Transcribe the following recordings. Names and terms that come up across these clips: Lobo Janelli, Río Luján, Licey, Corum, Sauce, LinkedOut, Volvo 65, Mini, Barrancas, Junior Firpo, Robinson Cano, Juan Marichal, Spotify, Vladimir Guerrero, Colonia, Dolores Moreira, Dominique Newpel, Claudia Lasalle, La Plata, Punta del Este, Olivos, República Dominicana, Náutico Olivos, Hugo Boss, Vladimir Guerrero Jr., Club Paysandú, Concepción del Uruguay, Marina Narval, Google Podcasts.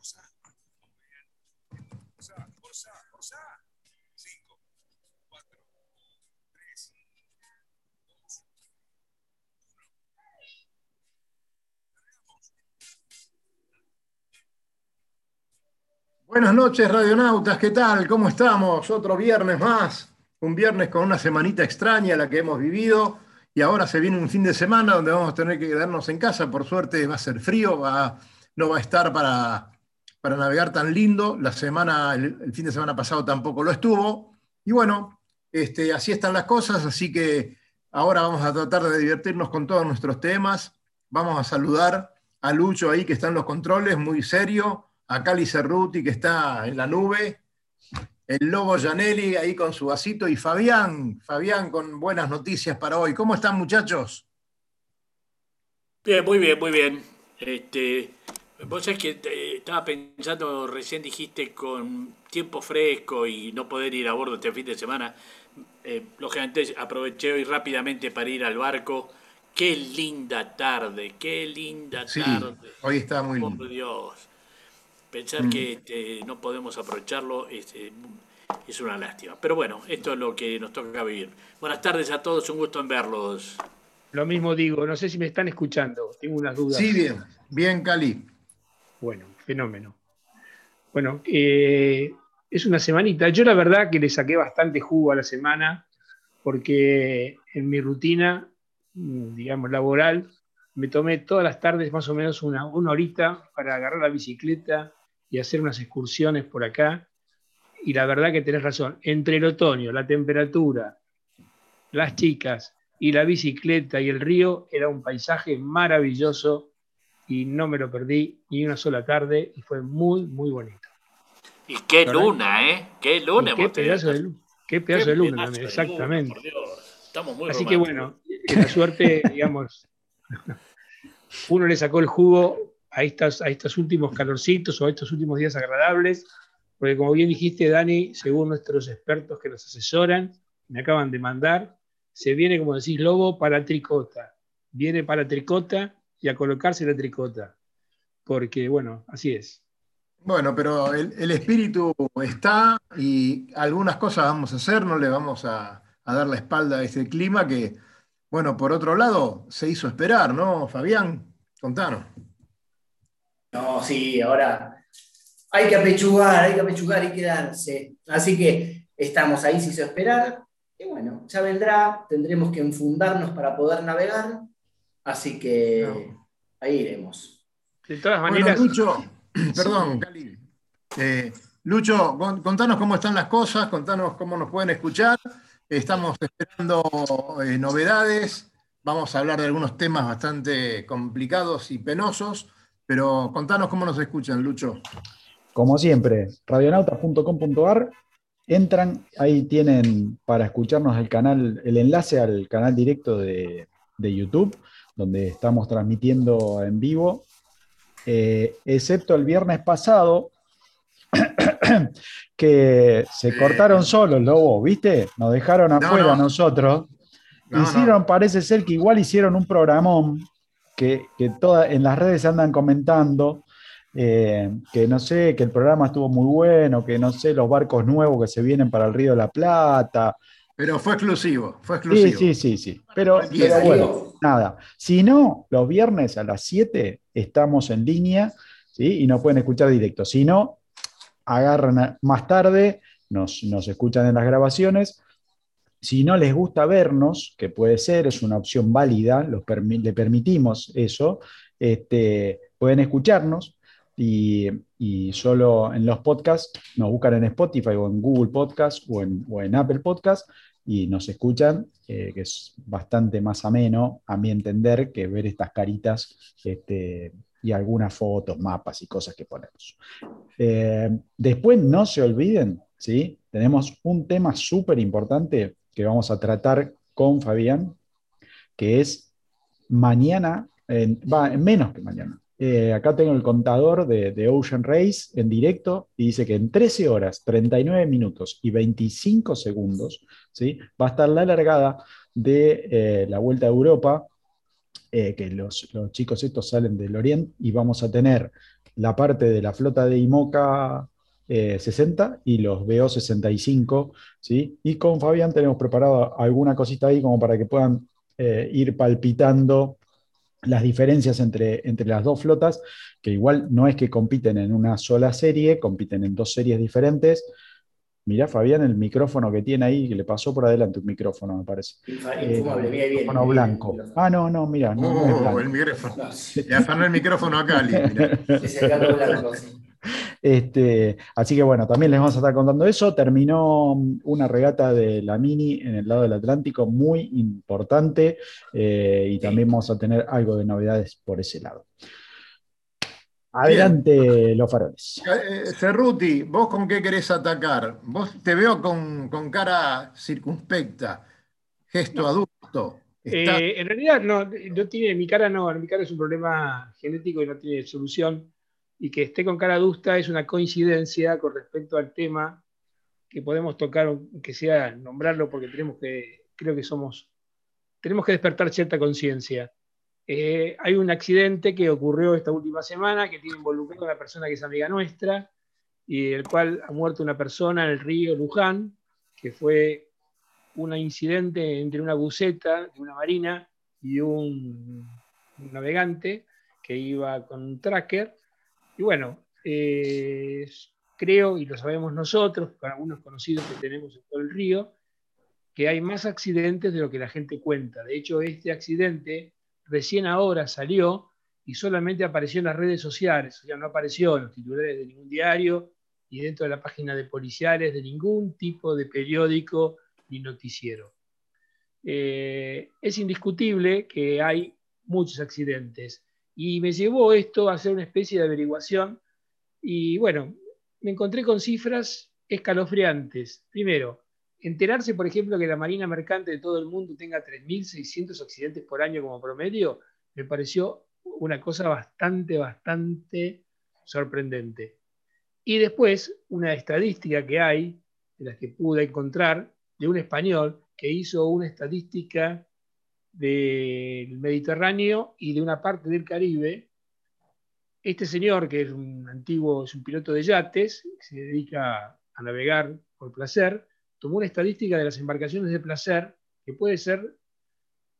Osa. Muy bien. Osa. 5, 4, 3, 2, 1. Buenas noches, radionautas. ¿Qué tal? ¿Cómo estamos? Otro viernes más. Un viernes con una semanita extraña la que hemos vivido. Y ahora se viene un fin de semana donde vamos a tener que quedarnos en casa. Por suerte va a ser frío, no va a estar para navegar tan lindo. El fin de semana pasado tampoco lo estuvo. Y bueno, así están las cosas. Así que ahora vamos a tratar de divertirnos con todos nuestros temas. Vamos a saludar a Lucho ahí, que está en los controles, muy serio. A Cali Cerruti, que está en la nube. El Lobo Gianelli ahí con su vasito, y Fabián con buenas noticias para hoy. ¿Cómo están, muchachos? Bien, muy bien, muy bien. Vos sabés que estaba pensando, recién dijiste con tiempo fresco y no poder ir a bordo este fin de semana. Lógicamente aproveché hoy rápidamente para ir al barco. ¡Qué linda tarde! ¡Qué linda tarde! Sí, hoy está muy lindo. ¡Por Dios! Pensar que no podemos aprovecharlo es una lástima. Pero bueno, esto es lo que nos toca vivir. Buenas tardes a todos, un gusto en verlos. Lo mismo digo, no sé si me están escuchando, tengo unas dudas. Sí, bien Cali. Bueno, fenómeno. Bueno, es una semanita. Yo la verdad que le saqué bastante jugo a la semana, porque en mi rutina, digamos, laboral, me tomé todas las tardes más o menos una horita para agarrar la bicicleta y hacer unas excursiones por acá. Y la verdad que tenés razón, entre el otoño, la temperatura, las chicas y la bicicleta y el río, era un paisaje maravilloso y no me lo perdí ni una sola tarde, y fue muy, muy bonito. Y qué luna, ¿eh? Qué luna. Qué pedazo de luna, exactamente. Por Dios. Estamos muy Así románticos. Que bueno, que la suerte, digamos, uno le sacó el jugo a estos últimos calorcitos o a estos últimos días agradables, porque como bien dijiste, Dani, según nuestros expertos que nos asesoran, me acaban de mandar, se viene, como decís, Lobo, para tricota. Viene para tricota y a colocarse la tricota, porque bueno, así es. Bueno, pero el espíritu está, y algunas cosas vamos a hacer, no le vamos a dar la espalda a este clima que, bueno, por otro lado, se hizo esperar, ¿no, Fabián? Contanos. No, sí, ahora hay que apechugar, hay que darse. Así que estamos ahí, se hizo esperar, y bueno, ya vendrá, tendremos que enfundarnos para poder navegar, así que ahí iremos. De todas maneras... Bueno, Lucho, perdón, Cali. Lucho, contanos cómo están las cosas, contanos cómo nos pueden escuchar. Estamos esperando novedades, vamos a hablar de algunos temas bastante complicados y penosos, pero contanos cómo nos escuchan, Lucho. Como siempre, radionautas.com.ar, entran, ahí tienen para escucharnos el enlace al canal directo de YouTube, donde estamos transmitiendo en vivo, excepto el viernes pasado, que se cortaron solos, Lobo, ¿viste? Nos dejaron afuera nosotros. Parece ser que igual hicieron un programón que en las redes andan comentando, que no sé, que el programa estuvo muy bueno, que no sé, los barcos nuevos que se vienen para el Río de la Plata. Pero fue exclusivo. Sí. Pero bueno, nada. Si no, los viernes a las 7 estamos en línea, ¿sí? Y nos pueden escuchar directo. Si no, agarran más tarde, nos escuchan en las grabaciones. Si no les gusta vernos, que puede ser, es una opción válida, le permitimos eso, pueden escucharnos y solo en los podcasts, nos buscan en Spotify o en Google Podcasts o en Apple Podcasts y nos escuchan, que es bastante más ameno, a mi entender, que ver estas caritas y algunas fotos, mapas y cosas que ponemos. Después no se olviden, ¿sí? Tenemos un tema súper importante que vamos a tratar con Fabián, que es mañana, menos que mañana. Acá tengo el contador de Ocean Race en directo y dice que en 13 horas, 39 minutos y 25 segundos, ¿sí? Va a estar la largada de la Vuelta a Europa, que los chicos estos salen del Oriente, y vamos a tener la parte de la flota de IMOCA 60 y los BO65, ¿sí? Y con Fabián tenemos preparado alguna cosita ahí como para que puedan ir palpitando las diferencias entre las dos flotas, que igual no es que compiten en una sola serie, compiten en dos series diferentes. Mirá, Fabián, el micrófono que tiene ahí, que le pasó por adelante un micrófono, me parece. Infumable, bien, micrófono bien, blanco. Bien, ah, no, mirá. No, no el micrófono. No. Le afanó el micrófono a Cali, mirá. Es el gato blanco, sí. Así que bueno, también les vamos a estar contando eso. Terminó una regata de la Mini en el lado del Atlántico, muy importante, y también vamos a tener algo de novedades por ese lado. Adelante, bien. Los faroles. Cerruti, ¿vos con qué querés atacar? Vos te veo con cara circunspecta, gesto adulto. En realidad no tiene, mi cara es un problema genético y no tiene solución. Y que esté con cara adulta es una coincidencia con respecto al tema que podemos tocar, que sea nombrarlo, porque creo que tenemos que despertar cierta conciencia. Hay un accidente que ocurrió esta última semana que tiene involucrado a una persona que es amiga nuestra y el cual ha muerto una persona en el río Luján, que fue un incidente entre una buceta de una marina y un navegante que iba con un tracker. Y bueno, creo, y lo sabemos nosotros, con algunos conocidos que tenemos en todo el río, que hay más accidentes de lo que la gente cuenta. De hecho, este accidente recién ahora salió y solamente apareció en las redes sociales, o sea, no apareció en los titulares de ningún diario ni dentro de la página de policiales de ningún tipo de periódico ni noticiero. Es indiscutible que hay muchos accidentes y me llevó esto a hacer una especie de averiguación y bueno, me encontré con cifras escalofriantes. Primero, enterarse, por ejemplo, que la Marina Mercante de todo el mundo tenga 3.600 accidentes por año como promedio, me pareció una cosa bastante, bastante sorprendente. Y después, una estadística que hay, de las que pude encontrar, de un español que hizo una estadística del Mediterráneo y de una parte del Caribe. Este señor, que es un piloto de yates, se dedica a navegar por placer, tomó una estadística de las embarcaciones de placer que puede ser,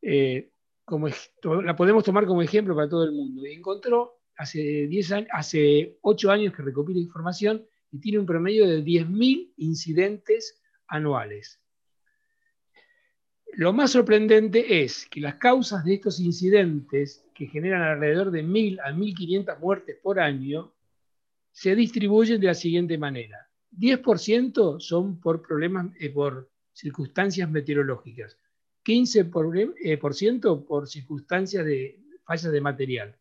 la podemos tomar como ejemplo para todo el mundo. Y encontró hace 8 años que recopila información y tiene un promedio de 10.000 incidentes anuales. Lo más sorprendente es que las causas de estos incidentes, que generan alrededor de 1.000 a 1.500 muertes por año, se distribuyen de la siguiente manera. 10% son por circunstancias meteorológicas, 15% por circunstancias de fallas de material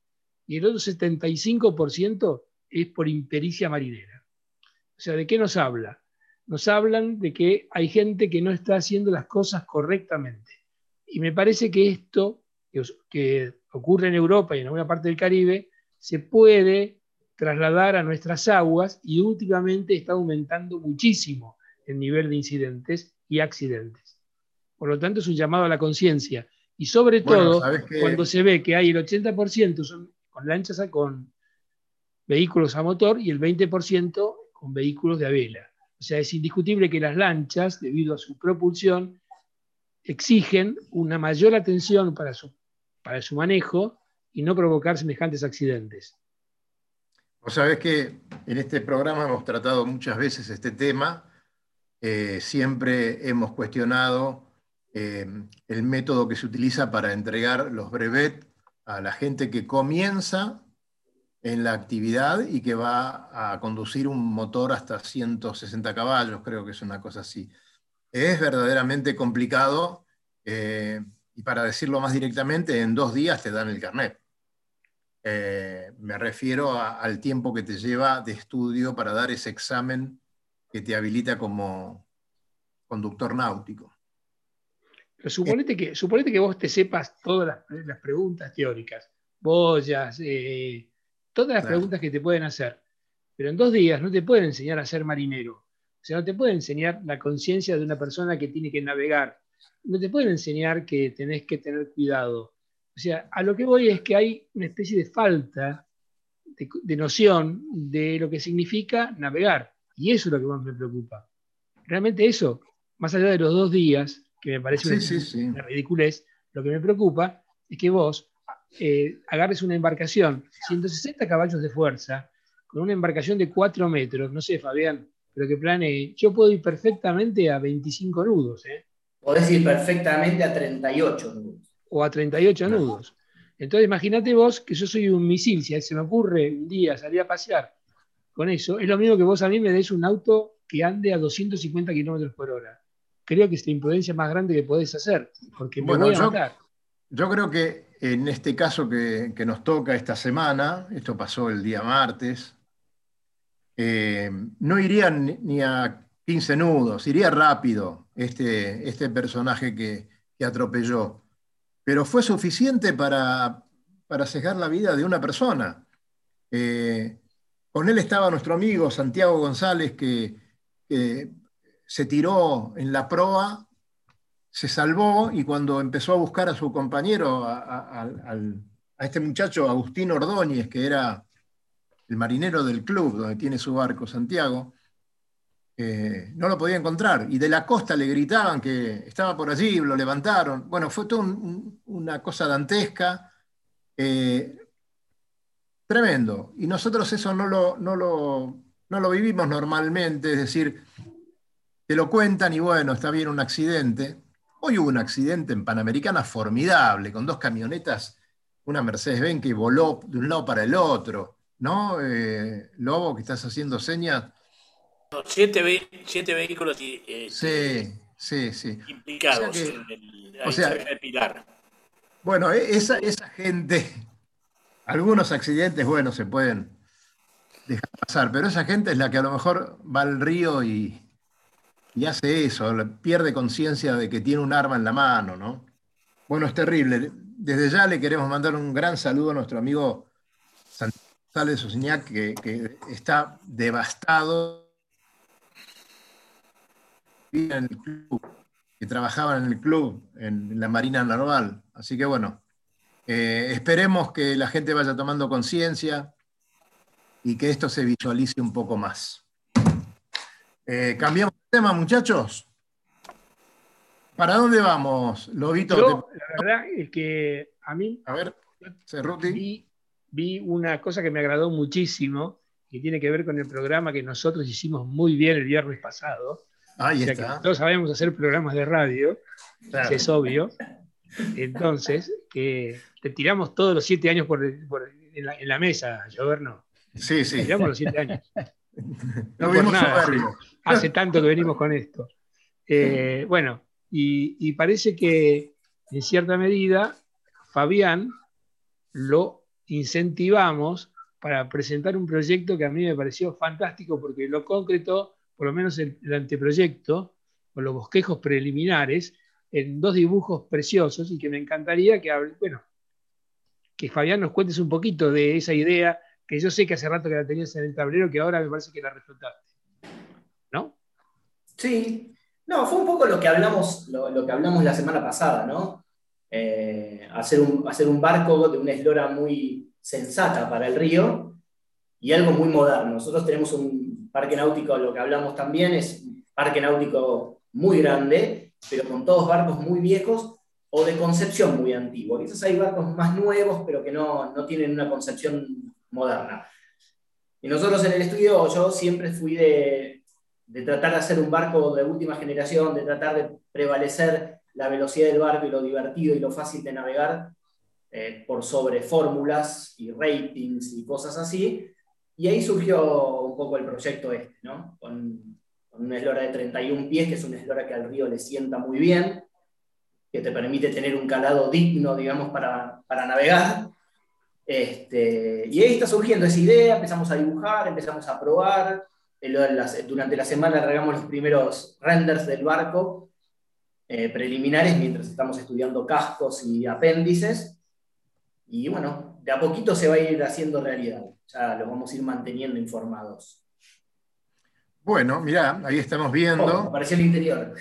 y el otro 75% es por impericia marinera. O sea, ¿de qué nos habla? Nos hablan de que hay gente que no está haciendo las cosas correctamente. Y me parece que esto, que ocurre en Europa y en alguna parte del Caribe, se puede trasladar a nuestras aguas y últimamente está aumentando muchísimo el nivel de incidentes y accidentes. Por lo tanto, es un llamado a la conciencia. Y sobre todo, cuando se ve que hay el 80% son con lanchas, con vehículos a motor y el 20% con vehículos de a vela. O sea, es indiscutible que las lanchas, debido a su propulsión, exigen una mayor atención para su manejo y no provocar semejantes accidentes. Vos sabés que en este programa hemos tratado muchas veces este tema, siempre hemos cuestionado el método que se utiliza para entregar los brevets a la gente que comienza en la actividad y que va a conducir un motor hasta 160 caballos, creo que es una cosa así. Es verdaderamente complicado, y para decirlo más directamente, en 2 días te dan el carnet. Me refiero al tiempo que te lleva de estudio para dar ese examen que te habilita como conductor náutico. Pero suponete que vos te sepas todas las preguntas teóricas, boyas, todas las preguntas que te pueden hacer, pero en 2 días no te pueden enseñar a ser marinero, o sea, no te pueden enseñar la conciencia de una persona que tiene que navegar, no te pueden enseñar que tenés que tener cuidado. O sea, a lo que voy es que hay una especie de falta de noción de lo que significa navegar. Y eso es lo que más me preocupa. Realmente eso, más allá de los 2 días, que me parece una ridiculez, lo que me preocupa es que vos agarres una embarcación, 160 caballos de fuerza, con una embarcación de 4 metros, no sé, Fabián, pero que planee. Yo puedo ir perfectamente a 25 nudos. Podés ir perfectamente a 38 nudos. O a 38 nudos. Entonces imagínate vos que yo soy un misil, si se me ocurre un día salir a pasear con eso, es lo mismo que vos a mí me des un auto que ande a 250 kilómetros por hora. Creo que es la imprudencia más grande que podés hacer, porque me voy a matar. Yo creo que en este caso que nos toca esta semana, esto pasó el día martes, no iría ni a 15 nudos, iría rápido este personaje que atropelló. Pero fue suficiente para sesgar la vida de una persona. Con él estaba nuestro amigo Santiago González, que se tiró en la proa, se salvó, y cuando empezó a buscar a su compañero, a este muchacho Agustín Ordóñez, que era el marinero del club donde tiene su barco Santiago, no lo podía encontrar, y de la costa le gritaban que estaba por allí, lo levantaron. Bueno, fue toda una cosa dantesca, tremendo, y nosotros eso no lo vivimos normalmente, es decir, te lo cuentan y bueno, está bien un accidente. Hoy hubo un accidente en Panamericana formidable, con 2 camionetas, una Mercedes-Benz que voló de un lado para el otro, ¿no? Lobo, que estás haciendo señas. 7 vehículos implicados, o sea, en el Pilar. Bueno, esa gente, algunos accidentes, bueno, se pueden dejar pasar, pero esa gente es la que a lo mejor va al río y hace eso, pierde conciencia de que tiene un arma en la mano, ¿no? Bueno, es terrible. Desde ya le queremos mandar un gran saludo a nuestro amigo Santiago González Sosignac, que está devastado. En el club, que trabajaban en el club, en la Marina Narval. Así que bueno, esperemos que la gente vaya tomando conciencia y que esto se visualice un poco más. ¿Cambiamos de tema, muchachos? ¿Para dónde vamos, Lobito? Yo, la verdad es que a mí, a ver, vi una cosa que me agradó muchísimo, que tiene que ver con el programa que nosotros hicimos muy bien el viernes pasado. Ahí está. O sea, que todos sabemos hacer programas de radio, claro. Es obvio. Entonces, que te tiramos todos los 7 años en la mesa, Lloberno. Sí. Te tiramos los 7 años. No vimos nada. Hace tanto que venimos con esto. Bueno, y parece que en cierta medida Fabián lo incentivamos para presentar un proyecto que a mí me pareció fantástico porque lo concretó, por lo menos el anteproyecto, con los bosquejos preliminares, en 2 dibujos preciosos, y que me encantaría que Fabián nos cuentes un poquito de esa idea, que yo sé que hace rato que la tenías en el tablero, que ahora me parece que la refutaste, ¿no? Sí, no, fue un poco lo que hablamos la semana pasada, ¿no? Hacer un barco de una eslora muy sensata para el río, y algo muy moderno. Nosotros tenemos un parque náutico, lo que hablamos también, es un parque náutico muy grande, pero con todos barcos muy viejos o de concepción muy antigua. Quizás hay barcos más nuevos, pero que no tienen una concepción moderna. Y nosotros en el estudio, yo siempre fui de tratar de hacer un barco de última generación, de tratar de prevalecer la velocidad del barco y lo divertido y lo fácil de navegar por sobre fórmulas y ratings y cosas así. Y ahí surgió un poco el proyecto este, ¿no? Con una eslora de 31 pies, que es una eslora que al río le sienta muy bien, que te permite tener un calado digno, digamos, para navegar. Y ahí está surgiendo esa idea, empezamos a dibujar, empezamos a probar. Durante la semana regamos los primeros renders del barco, preliminares, mientras estamos estudiando cascos y apéndices. Y bueno, de a poquito se va a ir haciendo realidad. Ya los vamos a ir manteniendo informados. Bueno, mirá, ahí estamos viendo. Oh, apareció el interior.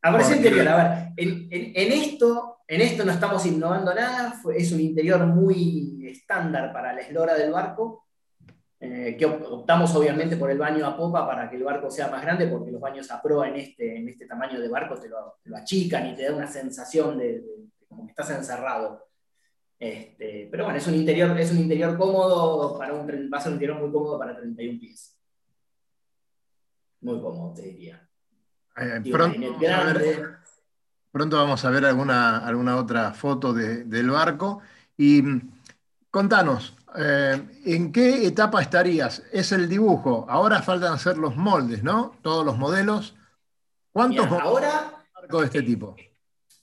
Apareció el interior. A ver, en esto En esto no estamos innovando nada, es un interior muy estándar para la eslora del barco, que optamos obviamente por el baño a popa para que el barco sea más grande, porque los baños a proa en este tamaño de barco te lo achican y te da una sensación de como que estás encerrado. Pero bueno, es un interior cómodo, va a ser un interior muy cómodo para 31 pies. Muy cómodo, te diría. Pronto vamos a ver alguna otra foto del barco. Y contanos, ¿en qué etapa estarías? Es el dibujo. Ahora faltan hacer los moldes, ¿no? Todos los modelos. ¿Cuántos barcos de este tipo?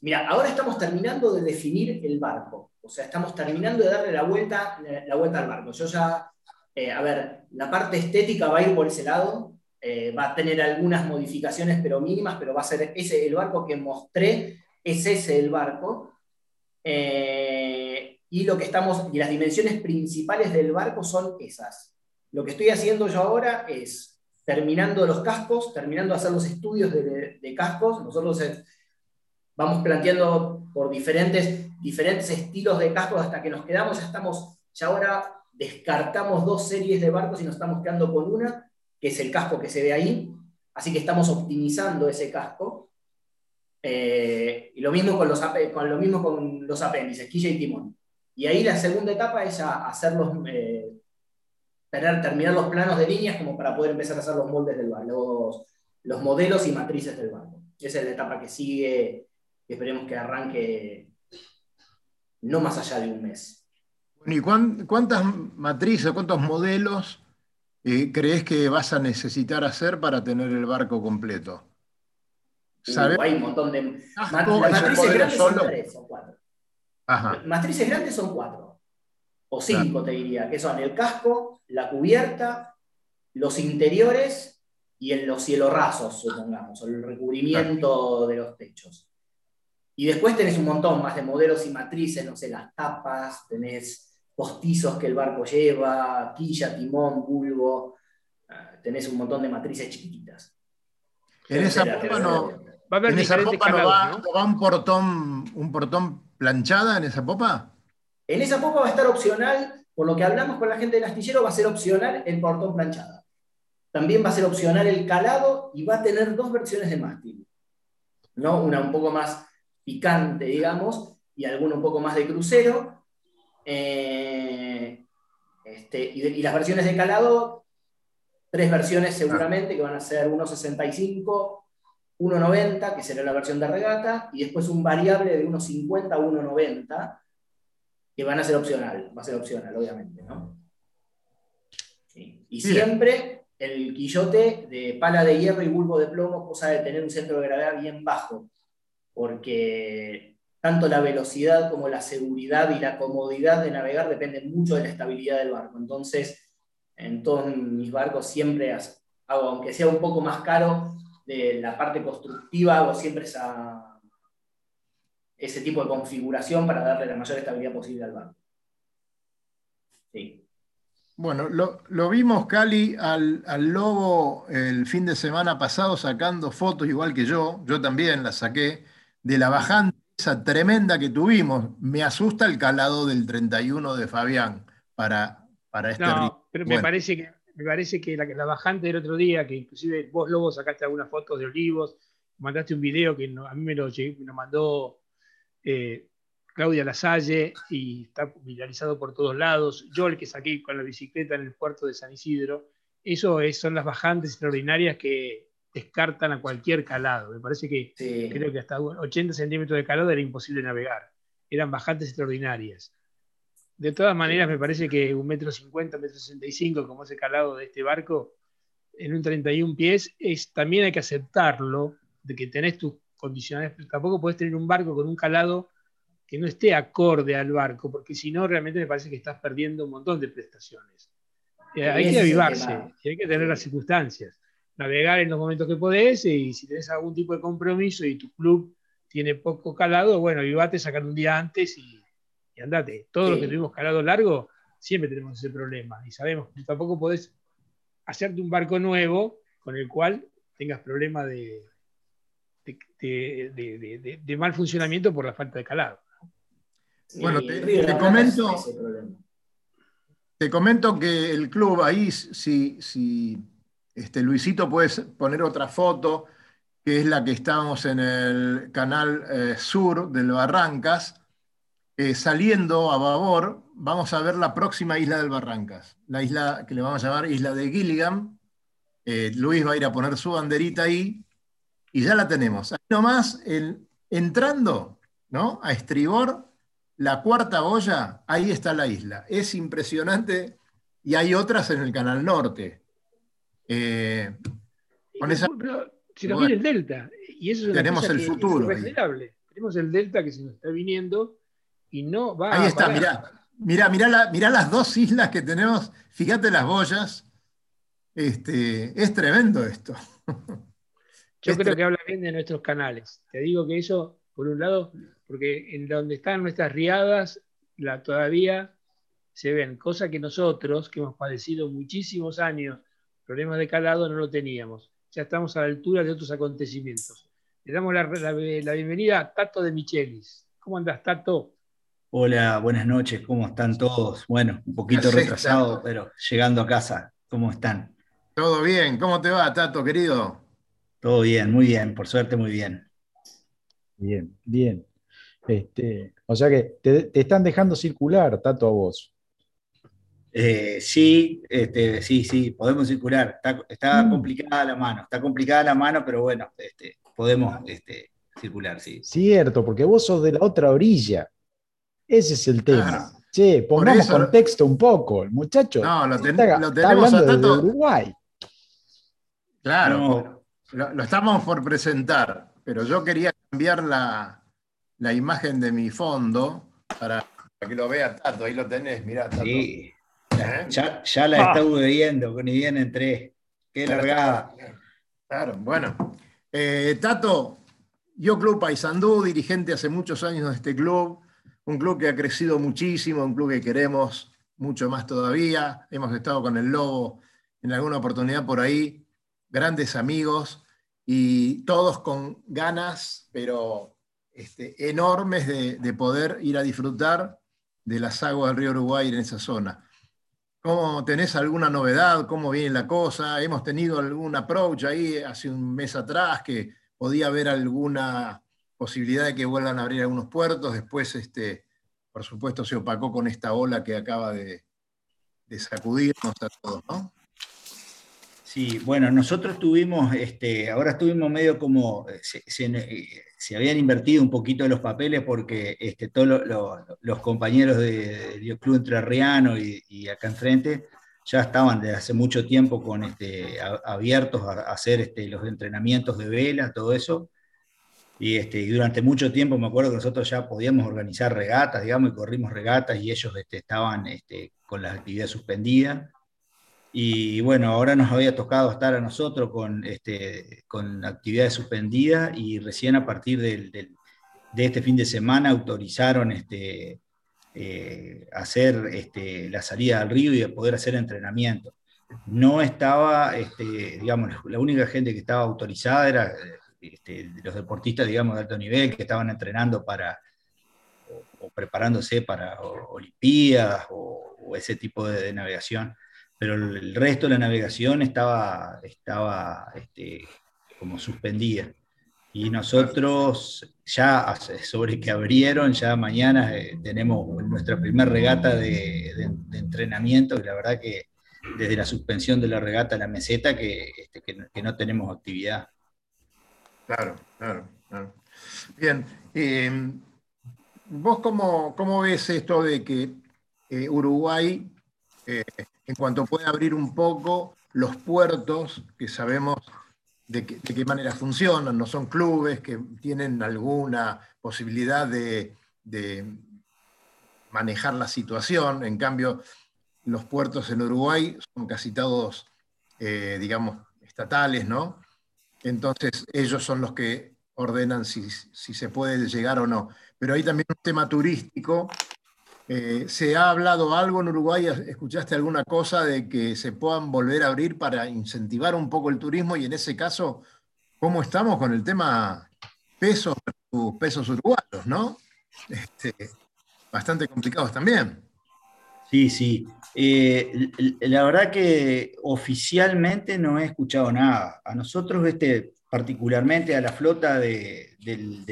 Mira, ahora estamos terminando de definir el barco. O sea, estamos terminando de darle la vuelta al barco. Yo ya, a ver, la parte estética va a ir por ese lado, va a tener algunas modificaciones, pero mínimas, pero va a ser ese el barco que mostré, es ese el barco. Y las dimensiones principales del barco son esas. Lo que estoy haciendo yo ahora es terminando los cascos, terminando de hacer los estudios de cascos. Nosotros vamos planteando por diferentes estilos de cascos hasta que nos quedamos, ya ahora descartamos 2 series de barcos y nos estamos quedando con una, que es el casco que se ve ahí, así que estamos optimizando ese casco, y lo mismo con los apéndices, quilla y timón. Y ahí la segunda etapa es terminar los planos de líneas como para poder empezar a hacer los moldes del barco, los modelos y matrices del barco. Esa es la etapa que sigue, que esperemos que arranque no más allá de un mes. ¿Y cuántas matrices, cuántos modelos crees que vas a necesitar hacer para tener el barco completo? Hay un montón de... Matrices grandes son 3 o 4. Matrices grandes son 4. O 5, claro. Te diría, que son el casco, la cubierta, los interiores y los cielorrasos, supongamos, o el recubrimiento de los techos. Y después tenés un montón más de modelos y matrices, no sé, las tapas, tenés postizos que el barco lleva, quilla, timón, bulbo, tenés un montón de matrices chiquititas. ¿En esa popa no va un portón planchada en esa popa? En esa popa va a estar opcional, por lo que hablamos con la gente del astillero, va a ser opcional el portón planchada. También va a ser opcional el calado y va a tener 2 versiones de mástil, ¿no? Una un poco más picante, digamos, y alguno un poco más de crucero, y las versiones de calado, 3 versiones seguramente, que van a ser 1.65, 1.90, que será la versión de regata, y después un variable de 1.50 a 1.90, que van a ser opcional, va a ser opcional, obviamente, ¿no? Sí. Y siempre el quillote de pala de hierro y bulbo de plomo, cosa de tener un centro de gravedad bien bajo, porque tanto la velocidad como la seguridad y la comodidad de navegar dependen mucho de la estabilidad del barco. Entonces, en todos mis barcos siempre hago, aunque sea un poco más caro, de la parte constructiva, hago siempre ese tipo de configuración para darle la mayor estabilidad posible al barco. Sí. Bueno, lo vimos, Cali, al Lobo el fin de semana pasado sacando fotos, igual que yo también las saqué, de la bajante esa tremenda que tuvimos. Me asusta el calado del 31 de Fabián para este río. Pero bueno, me parece que la bajante del otro día, que inclusive vos, Lobo, sacaste algunas fotos de Olivos, mandaste un video que a mí me lo mandó Claudia Lasalle, y está viralizado por todos lados. Yo el que saqué con la bicicleta en el puerto de San Isidro, son las bajantes extraordinarias que descartan a cualquier calado. Me parece que creo que hasta 80 centímetros de calado era imposible navegar. Eran bajantes extraordinarias. De todas maneras, me parece que 1,50 m, 1,65 m, como ese calado de este barco, en un 31 pies, también hay que aceptarlo, de que tenés tus condiciones. Tampoco podés tener un barco con un calado que no esté acorde al barco, porque si no, realmente me parece que estás perdiendo un montón de prestaciones. Hay que avivarse, hay que tener las circunstancias, navegar en los momentos que podés, y si tenés algún tipo de compromiso y tu club tiene poco calado, bueno, avivate, sacar un día antes y andate. Todos los que tuvimos calado largo, siempre tenemos ese problema, y sabemos que tampoco podés hacerte un barco nuevo con el cual tengas problemas de de mal funcionamiento por la falta de calado. Bueno, te comento que el club, ahí si Luisito puedes poner otra foto, que es la que estamos en el canal sur del Barrancas, saliendo a babor, vamos a ver la próxima isla del Barrancas, la isla que le vamos a llamar Isla de Gilligan. Luis va a ir a poner su banderita ahí, y ya la tenemos. Ahí nomás, entrando, ¿no?, a estribor, la cuarta boya, ahí está la isla. Es impresionante, y hay otras en el canal norte. Con esa, pero, si nos viene el delta, y eso es tenemos el futuro. Tenemos el delta que se nos está viniendo, y no va ahí a está, mirá las dos islas que tenemos, fíjate las boyas. Es tremendo esto. Yo creo que habla bien de nuestros canales. Te digo que eso, por un lado, porque en donde están nuestras riadas, todavía se ven, cosa que nosotros, que hemos padecido muchísimos años, problemas de calado, no lo teníamos. Ya estamos a la altura de otros acontecimientos. Le damos la bienvenida a Tato de Michelis. ¿Cómo andás, Tato? Hola, buenas noches, ¿cómo están todos? Bueno, un poquito retrasado, pero llegando a casa. ¿Cómo están? Todo bien, ¿cómo te va, Tato, querido? Todo bien, muy bien, por suerte muy bien. Bien, bien. O sea que te están dejando circular, Tato, a vos. Sí, podemos circular. Está complicada la mano, pero bueno, podemos circular, sí. Cierto, porque vos sos de la otra orilla. Ese es el tema. Ah. Sí, pongamos contexto un poco, el muchacho. No, lo tenemos a Tato. Uruguay. Claro, no. Lo estamos por presentar, pero yo quería cambiar la imagen de mi fondo para que lo vea Tato. Ahí lo tenés, mirá, Tato. Sí, ya la estaba viendo, que ni bien entré. Qué largada. Claro, bueno. Tato, yo Club Paysandú, dirigente hace muchos años de este club. Un club que ha crecido muchísimo, un club que queremos mucho más todavía. Hemos estado con el Lobo en alguna oportunidad por ahí, grandes amigos, y todos con ganas, pero enormes de poder ir a disfrutar de las aguas del río Uruguay en esa zona. ¿Cómo tenés alguna novedad? ¿Cómo viene la cosa? Hemos tenido algún approach ahí hace un mes atrás que podía haber alguna posibilidad de que vuelvan a abrir algunos puertos, después por supuesto se opacó con esta ola que acaba de sacudirnos a todos, ¿no? Sí, bueno, nosotros tuvimos, ahora estuvimos medio como, se habían invertido un poquito los papeles porque todos los compañeros del Club Entrerriano y acá enfrente ya estaban desde hace mucho tiempo con abiertos a hacer los entrenamientos de vela, todo eso. Y durante mucho tiempo me acuerdo que nosotros ya podíamos organizar regatas, digamos, y corrimos regatas, y ellos estaban con las actividades suspendidas. Y bueno, ahora nos había tocado estar a nosotros con actividades suspendidas, y recién a partir de este fin de semana autorizaron hacer la salida al río y poder hacer entrenamiento. No estaba, digamos, la única gente que estaba autorizada era... los deportistas, digamos, de alto nivel que estaban entrenando para o preparándose para Olimpiadas o ese tipo de navegación, pero el resto de la navegación estaba como suspendida, y nosotros ya sobre que abrieron, ya mañana tenemos nuestra primera regata de entrenamiento, y la verdad que desde la suspensión de la regata a la meseta que no tenemos actividad. Claro. Bien. ¿Vos cómo ves esto de que Uruguay, en cuanto pueda abrir un poco los puertos, que sabemos de qué manera funcionan, no son clubes que tienen alguna posibilidad de manejar la situación? En cambio, los puertos en Uruguay son casi todos, digamos, estatales, ¿no? Entonces ellos son los que ordenan si se puede llegar o no. Pero hay también un tema turístico. ¿Se ha hablado algo en Uruguay? ¿Escuchaste alguna cosa de que se puedan volver a abrir para incentivar un poco el turismo? Y en ese caso, ¿cómo estamos con el tema pesos versus pesos uruguayos, ¿no? Bastante complicados también. Sí, sí. La verdad que oficialmente no he escuchado nada. A nosotros, particularmente a la flota del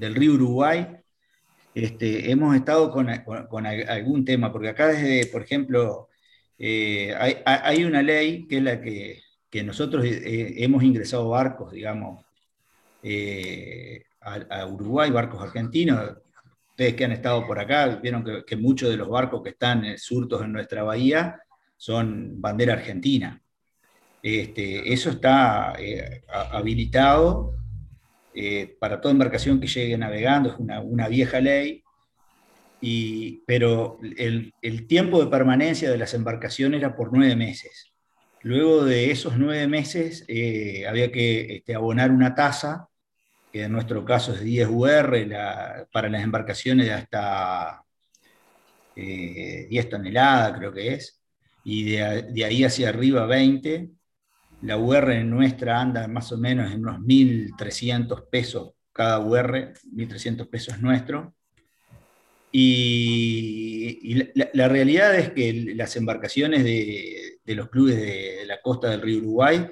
Río Uruguay, hemos estado con algún tema, porque acá desde, por ejemplo, hay una ley que es la que nosotros hemos ingresado barcos, digamos, a Uruguay, barcos argentinos. Ustedes que han estado por acá vieron que muchos de los barcos que están surtos en nuestra bahía son bandera argentina. Eso está habilitado para toda embarcación que llegue navegando, es una vieja ley, pero el tiempo de permanencia de las embarcaciones era por 9 meses. Luego de esos 9 meses había que abonar una tasa, que en nuestro caso es 10 UR para las embarcaciones de hasta 10 toneladas, creo que es, y de ahí hacia arriba 20. La UR nuestra anda más o menos en unos 1.300 pesos cada UR, 1.300 pesos nuestro. Y la realidad es que las embarcaciones de los clubes de la costa del Río Uruguay,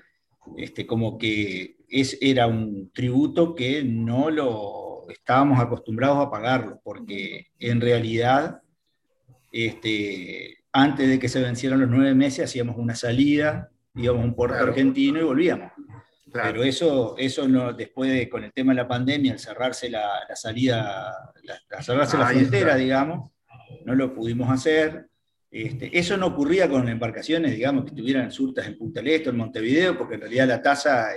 como que era un tributo que no lo estábamos acostumbrados a pagarlo, porque en realidad, antes de que se vencieran los 9 meses, hacíamos una salida, íbamos a un puerto argentino y volvíamos. Claro. Pero eso no, después con el tema de la pandemia, al cerrarse la salida, al cerrarse la frontera, digamos, no lo pudimos hacer. Eso no ocurría con embarcaciones, digamos, que estuvieran surtas en Punta del Este, en Montevideo, porque en realidad la tasa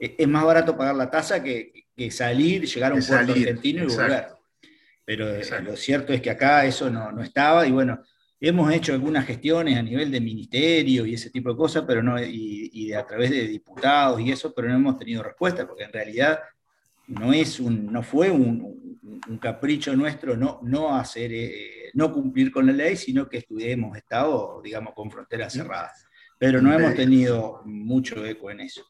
es más barato pagar la tasa que salir, llegar a un puerto argentino y volver. Pero lo cierto es que acá eso no estaba, y bueno, hemos hecho algunas gestiones a nivel de ministerio y ese tipo de cosas, pero no, y a través de diputados y eso, pero no hemos tenido respuesta, porque en realidad no fue un capricho nuestro no cumplir con la ley, sino que hemos estado, digamos, con fronteras cerradas. Pero no hemos tenido mucho eco en eso.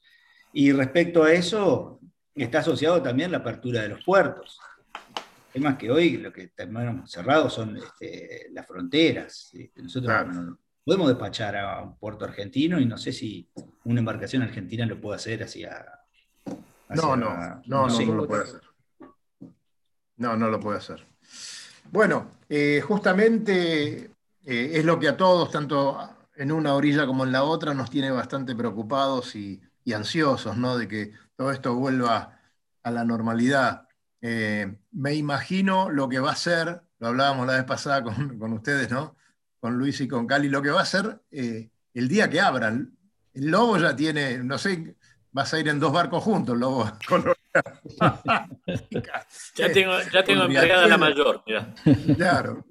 Y respecto a eso, está asociado también la apertura de los puertos. Es más que hoy lo que tenemos cerrado son las fronteras. Nosotros no podemos despachar a un puerto argentino, y no sé si una embarcación argentina lo puede hacer no lo puede hacer. No lo puede hacer. Bueno, justamente es lo que a todos, tanto en una orilla como en la otra, nos tiene bastante preocupados y ansiosos, ¿no?, de que todo esto vuelva a la normalidad. Me imagino lo que va a ser, lo hablábamos la vez pasada con ustedes, ¿no?, con Luis y con Cali, lo que va a ser el día que abran. El Lobo ya tiene, no sé, vas a ir en 2 barcos juntos, Lobo. ya tengo empleada la mayor, mira. Claro.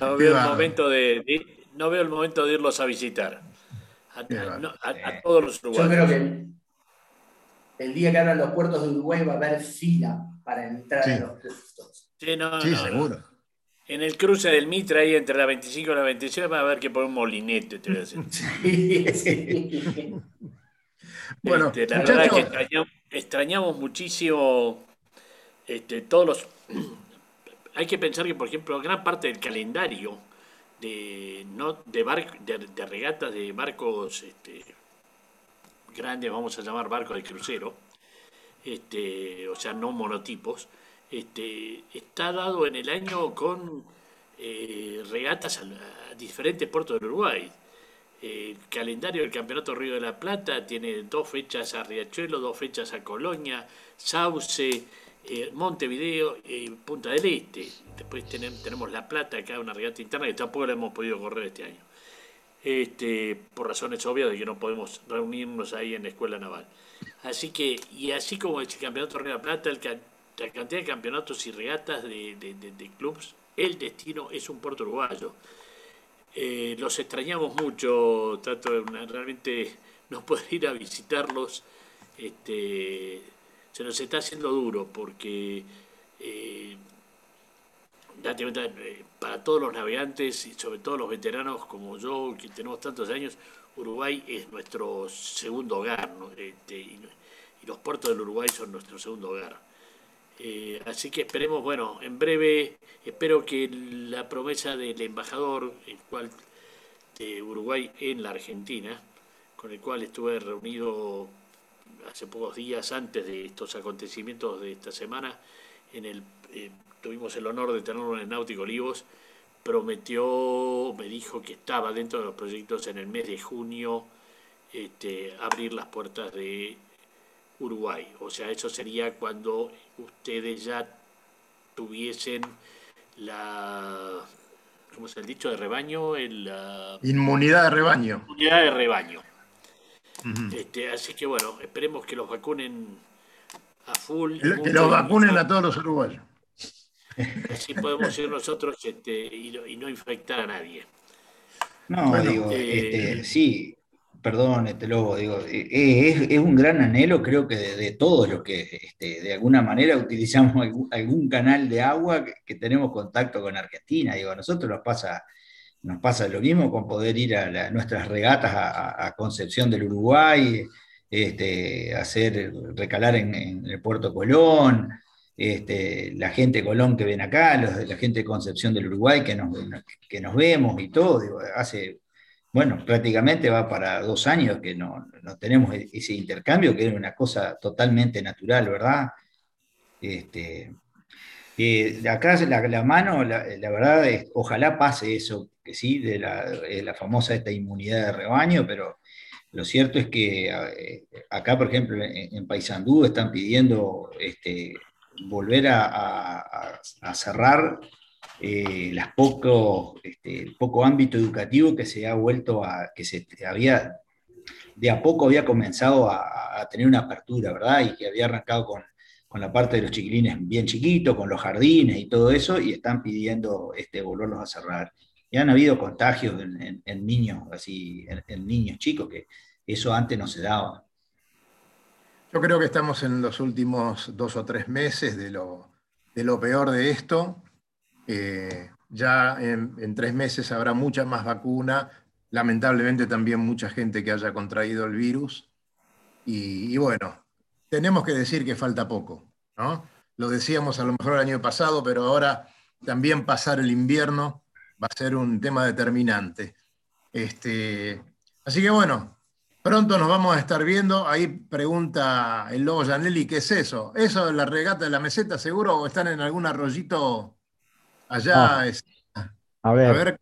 No veo el momento de irlos a visitar. A todos los uruguayos. Yo creo que el día que abran los puertos de Uruguay va a haber fila para entrar a los puertos. Seguro. En el cruce del Mitra, ahí entre la 25 y la 27, vas a ver que por un molinete te voy a decir. Sí. Bueno, la verdad es que extrañamos muchísimo todos los... Hay que pensar que, por ejemplo, gran parte del calendario de regatas de barcos grandes, vamos a llamar barcos de crucero, o sea, no monotipos, está dado en el año con regatas a diferentes puertos del Uruguay. El calendario del Campeonato Río de la Plata tiene 2 fechas a Riachuelo, 2 fechas a Colonia, Sauce, Montevideo y Punta del Este. Después tenemos La Plata, acá una regata interna que tampoco la hemos podido correr este año. Por razones obvias de que no podemos reunirnos ahí en la Escuela Naval. Así que, y así como el Campeonato Río de la Plata, la cantidad de campeonatos y regatas de clubs, el destino es un puerto uruguayo. Los extrañamos mucho, realmente no poder ir a visitarlos, se nos está haciendo duro, porque para todos los navegantes y sobre todo los veteranos como yo, que tenemos tantos años, Uruguay es nuestro segundo hogar, ¿no? y los puertos del Uruguay son nuestro segundo hogar. Así que esperemos, bueno, en breve, espero que la promesa del embajador, el cual de Uruguay en la Argentina, con el cual estuve reunido hace pocos días antes de estos acontecimientos de esta semana, en el tuvimos el honor de tenerlo en el Náutico Olivos, prometió, me dijo que estaba dentro de los proyectos en el mes de junio abrir las puertas de Uruguay. O sea, eso sería cuando ustedes ya tuviesen la, ¿cómo es el dicho? De rebaño, la inmunidad de rebaño. Inmunidad de rebaño. Uh-huh. Así que bueno, esperemos que los vacunen a full. Que los vacunen a todos los uruguayos. Así podemos ir nosotros y no infectar a nadie. No, bueno, digo, sí, perdón, Lobo, digo, es un gran anhelo, creo que de todos los que de alguna manera utilizamos algún canal de agua que tenemos contacto con Argentina. Digo, a nosotros nos pasa lo mismo con poder ir a nuestras regatas a Concepción del Uruguay, recalar en el Puerto Colón. La gente de Colón que ven acá, la gente de Concepción del Uruguay que nos vemos y todo, digo, hace, bueno, prácticamente va para 2 años que no tenemos ese intercambio, que era una cosa totalmente natural, ¿verdad? Acá la mano, la verdad, ojalá pase eso, que sí, de la famosa inmunidad de rebaño, pero lo cierto es que acá, por ejemplo, en Paysandú están pidiendo volver a cerrar el poco ámbito educativo que se ha vuelto que de a poco había comenzado a tener una apertura, ¿verdad? Y que había arrancado con la parte de los chiquilines bien chiquitos, con los jardines y todo eso, y están pidiendo volverlos a cerrar. Y han habido contagios en niños, así, en niños chicos, que eso antes no se daba. Yo creo que estamos en los últimos 2 o 3 meses de lo peor de esto. Ya en 3 meses habrá mucha más vacuna, lamentablemente también mucha gente que haya contraído el virus. Y bueno, tenemos que decir que falta poco, ¿no? Lo decíamos a lo mejor el año pasado, pero ahora también pasar el invierno va a ser un tema determinante. Así que bueno, pronto nos vamos a estar viendo. Ahí pregunta el Lobo Gianelli, ¿qué es eso? ¿Eso de la regata de la meseta, seguro? ¿O están en algún arroyito allá? A ver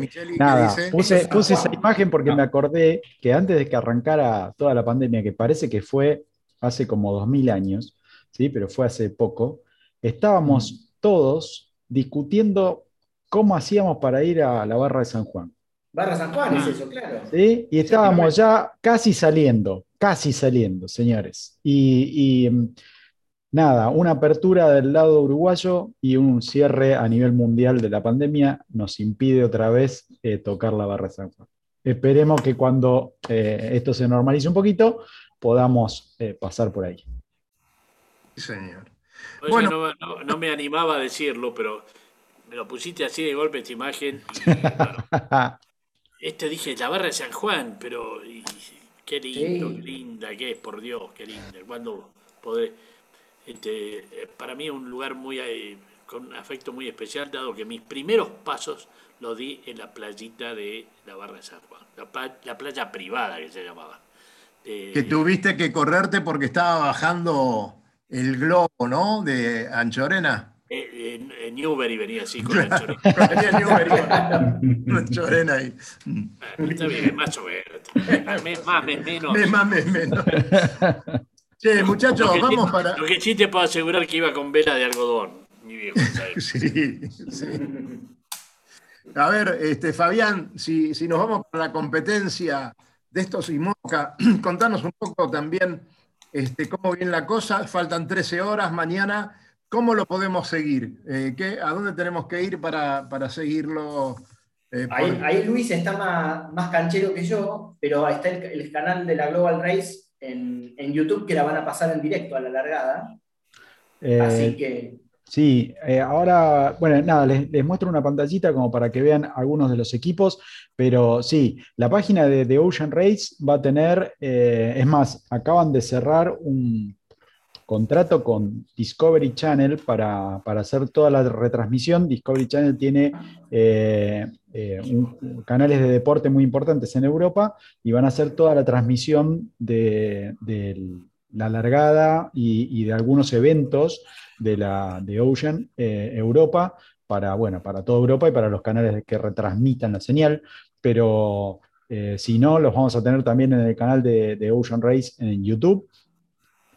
Micheli, nada, ¿qué dice? Puse esa imagen porque me acordé que antes de que arrancara toda la pandemia, que parece que fue hace como 2000 años, ¿sí? Pero fue hace poco, estábamos todos discutiendo cómo hacíamos para ir a la Barra de San Juan. Barra San Juan, es eso, claro. ¿Sí? Y estábamos ya casi saliendo, señores. Y nada, una apertura del lado uruguayo y un cierre a nivel mundial de la pandemia nos impide otra vez tocar la Barra San Juan. Esperemos que cuando esto se normalice un poquito, podamos pasar por ahí. Sí, señor. Oye, bueno, no me animaba a decirlo, pero me lo pusiste así de golpe esta imagen. Y, bueno, dije, la Barra de San Juan, pero qué lindo, sí. Qué linda que es, por Dios, qué linda. Cuando podré, para mí es un lugar muy con un afecto muy especial, dado que mis primeros pasos los di en la playita de la Barra de San Juan, la playa privada que se llamaba. Que tuviste que correrte porque estaba bajando el globo, ¿no? De Anchorena. Newbery venía así con la Chorena. Venía Newbery con la Chorena ahí. Está bien, es más o menos. Mes más, mes menos. Che, muchachos, vamos para. Lo que sí te puedo asegurar que iba con vela de algodón, mi viejo, ¿sabes? Sí. A ver, Fabián, si nos vamos para la competencia de estos IMOCA, contanos un poco también cómo viene la cosa. Faltan 13 horas mañana. ¿Cómo lo podemos seguir? ¿A dónde tenemos que ir para seguirlo? Ahí Luis está más canchero que yo, pero está el canal de la Global Race en YouTube, que la van a pasar en directo a la largada. Así que Sí, ahora, bueno, nada, les muestro una pantallita como para que vean algunos de los equipos, pero sí, la página de Ocean Race va a tener, es más, acaban de cerrar un contrato con Discovery Channel para hacer toda la retransmisión. Discovery Channel tiene canales de deporte muy importantes en Europa y van a hacer toda la transmisión de la largada y de algunos eventos de Ocean Europa para toda Europa y para los canales que retransmitan la señal, pero si no, los vamos a tener también en el canal de Ocean Race en YouTube,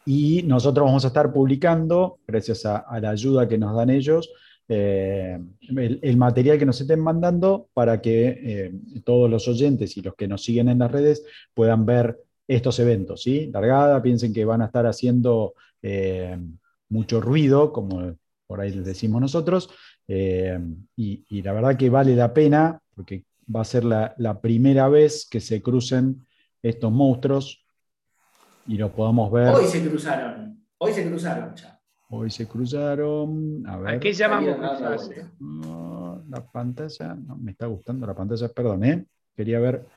y nosotros vamos a estar publicando, gracias a la ayuda que nos dan ellos, el material que nos estén mandando para que todos los oyentes y los que nos siguen en las redes puedan ver estos eventos, ¿sí? Largada, piensen que van a estar haciendo mucho ruido, como por ahí les decimos nosotros, y la verdad que vale la pena, porque va a ser la primera vez que se crucen estos monstruos y los podamos ver. Hoy se cruzaron ya. Hoy se cruzaron, a ver. ¿A qué llamamos cruzarse? No, la pantalla, no, me está gustando la pantalla, perdón, quería ver.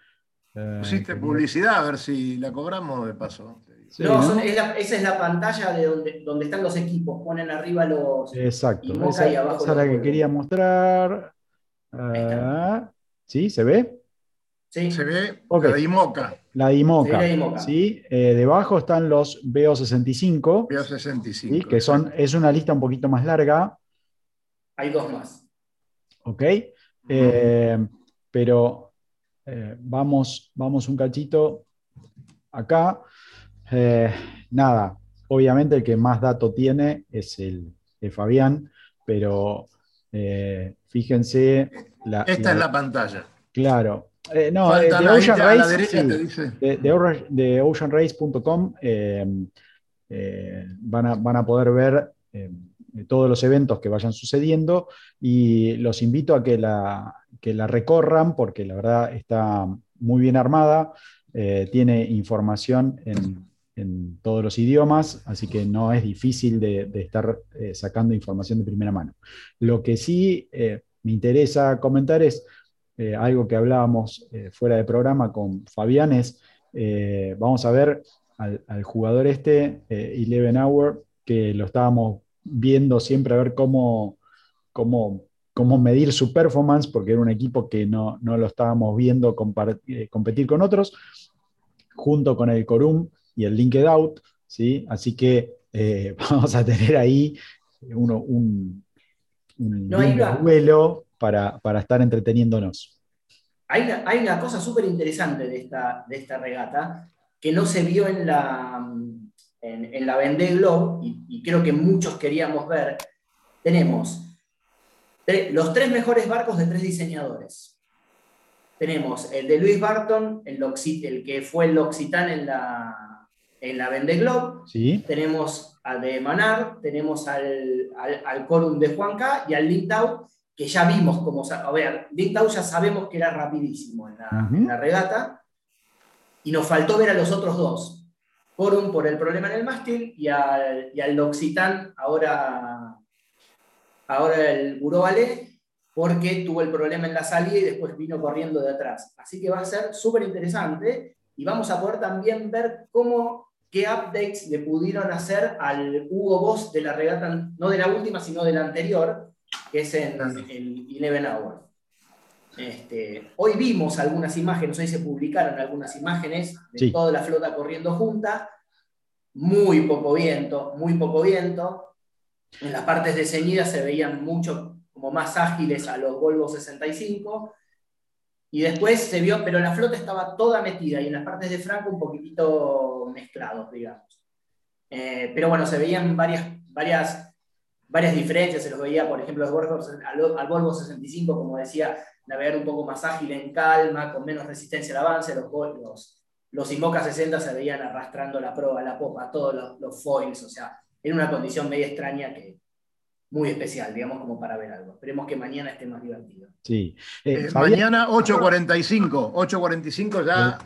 Pusiste publicidad, a ver si la cobramos de paso. Sí, no, esa es la pantalla de donde están los equipos. Ponen arriba los. Exacto. IMOCA y abajo. Esa es la que quería mostrar. ¿Sí? ¿Se ve? Sí. Se ve. Okay. La IMOCA. ¿Sí? Debajo están los BO65. ¿Sí? Que es una lista un poquito más larga. Hay dos más. Ok. Pero. Vamos un cachito acá. Nada, obviamente el que más dato tiene es el Fabián, pero fíjense. Esta es la pantalla. Claro. No, de Ocean Race, sí, de OceanRace.com van a poder ver todos los eventos que vayan sucediendo, y los invito a que la recorran, porque la verdad está muy bien armada, tiene información en todos los idiomas, así que no es difícil de estar sacando información de primera mano. Lo que sí me interesa comentar es algo que hablábamos fuera de programa con Fabián, vamos a ver al jugador este, Eleven Hour, que lo estábamos viendo siempre a ver cómo medir su performance, porque era un equipo que no lo estábamos viendo competir con otros, junto con el Corum y el LinkedOut, ¿sí? Así que vamos a tener ahí un vuelo para estar entreteniéndonos. Hay una cosa súper interesante de esta regata que no se vio en la Vendée Globe, y creo que muchos queríamos ver. Tenemos los tres mejores barcos de tres diseñadores. Tenemos el de Luis Barton, el que fue el D'Occitán en la Vendée Globe. Sí. Tenemos al de Manar, tenemos al Corum de Juanca y al LinkedOut, que ya vimos cómo. A ver, LinkedOut ya sabemos que era rapidísimo en la regata. Y nos faltó ver a los otros dos. Corum por el problema en el mástil y al D'Occitán ahora el Buró Valé, porque tuvo el problema en la salida y después vino corriendo de atrás. Así que va a ser súper interesante, y vamos a poder también ver qué updates le pudieron hacer al Hugo Boss de la regata, no de la última, sino de la anterior, que es en Eleven Hour. Hoy vimos algunas imágenes, hoy se publicaron algunas imágenes de toda la flota corriendo junta, muy poco viento. En las partes desceñidas se veían mucho como más ágiles a los Volvo 65, y después se vio, pero la flota estaba toda metida, y en las partes de Franco un poquitito mezclados, digamos. Pero bueno, se veían varias diferencias, se los veía, por ejemplo, al Volvo 65, como decía, navegar un poco más ágil, en calma, con menos resistencia al avance. Los IMOCA 60 se veían arrastrando la proa, la popa, todos los foils, o sea, en una condición media extraña, que muy especial, digamos, como para ver algo. Esperemos que mañana esté más divertido. Sí. Mañana 8:45 ya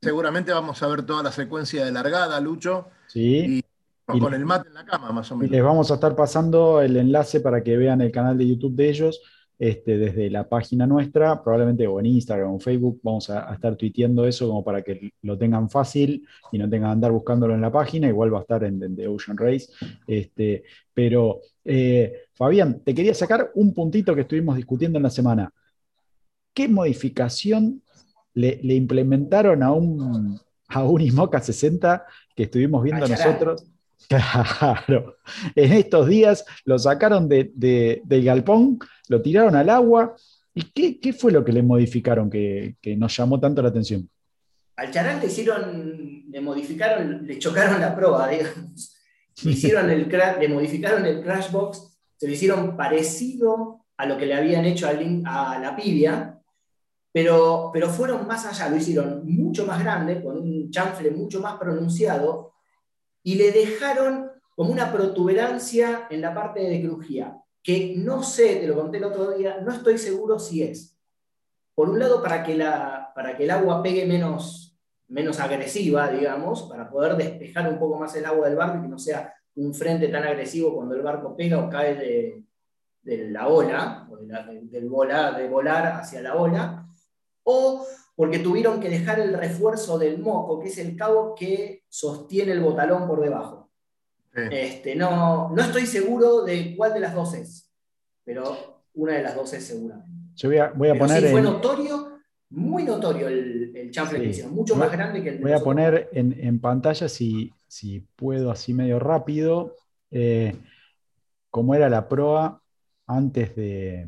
seguramente vamos a ver toda la secuencia de largada, Lucho. Sí. Y O con el mate en la cama, más o menos. Y les vamos a estar pasando el enlace para que vean el canal de YouTube de ellos, desde la página nuestra, probablemente o en Instagram o en Facebook. Vamos a estar tuiteando eso como para que lo tengan fácil y no tengan que andar buscándolo en la página. Igual va a estar en The Ocean Race. Pero, Fabián, te quería sacar un puntito que estuvimos discutiendo en la semana. ¿Qué modificación le implementaron a un IMOCA 60 que estuvimos viendo nosotros? Claro, en estos días lo sacaron del galpón, lo tiraron al agua. ¿Y qué fue lo que le modificaron que nos llamó tanto la atención? Al charán le modificaron, le chocaron la proa, digamos. Le modificaron el crash box, se lo hicieron parecido a lo que le habían hecho a la Apivia, pero fueron más allá, lo hicieron mucho más grande, con un chanfle mucho más pronunciado, y le dejaron como una protuberancia en la parte de crujía, que no sé, te lo conté el otro día, no estoy seguro si es. Por un lado, para que el agua pegue menos agresiva, digamos, para poder despejar un poco más el agua del barco y que no sea un frente tan agresivo cuando el barco pega o cae de la ola, o de volar hacia la ola, o porque tuvieron que dejar el refuerzo del moco, que es el cabo que sostiene el botalón por debajo. Sí. No estoy seguro de cuál de las dos es, pero una de las dos es seguramente. Yo voy a poner... Sí, fue notorio, muy notorio el chanfle que hicieron, mucho más grande que el... Voy a poner en pantalla, si puedo, así medio rápido, cómo era la proa antes de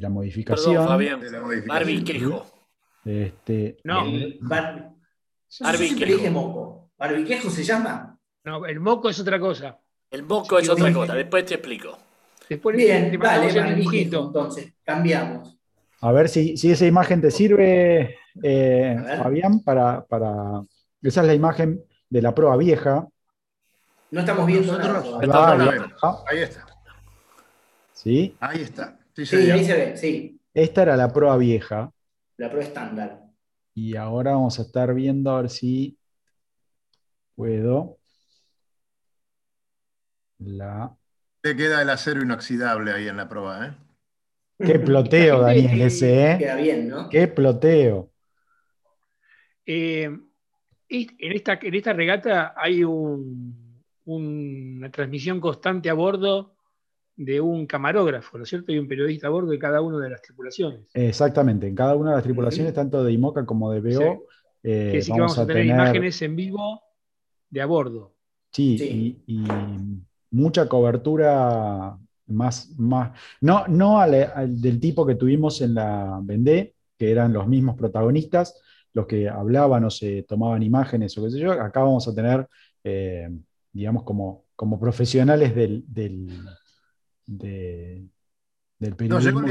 la modificación. Perdón, Fabián. Barbie Quejo. No. Barbie Quejo se llama. No, el moco es otra cosa. El moco es otra cosa. Después te explico. Después bien, dale, Barbiquejo. Entonces, cambiamos. A ver si esa imagen te sirve, Fabián, para... Esa es la imagen de la proa vieja. No estamos viendo nosotros. Ahí está. ¿Sí? Ahí está. Sí, ahí se ve, sí. Esta era la proa vieja. La proa estándar. Y ahora vamos a estar viendo a ver si puedo. Te queda el acero inoxidable ahí en la proa, ¿eh? Qué ploteo, Daniel, ese, ¿eh? Queda bien, ¿no? Qué ploteo. En esta regata hay una transmisión constante a bordo de un camarógrafo, ¿no es cierto? Y un periodista a bordo de cada una de las tripulaciones. Exactamente, en cada una de las tripulaciones, tanto de IMOCA como de BO. Sí. Vamos a tener imágenes en vivo de a bordo. Sí. Y mucha cobertura más no del tipo que tuvimos en la Vendée, que eran los mismos protagonistas, los que hablaban o se tomaban imágenes o qué sé yo. Acá vamos a tener, digamos, como profesionales del periodismo. Nos llegó la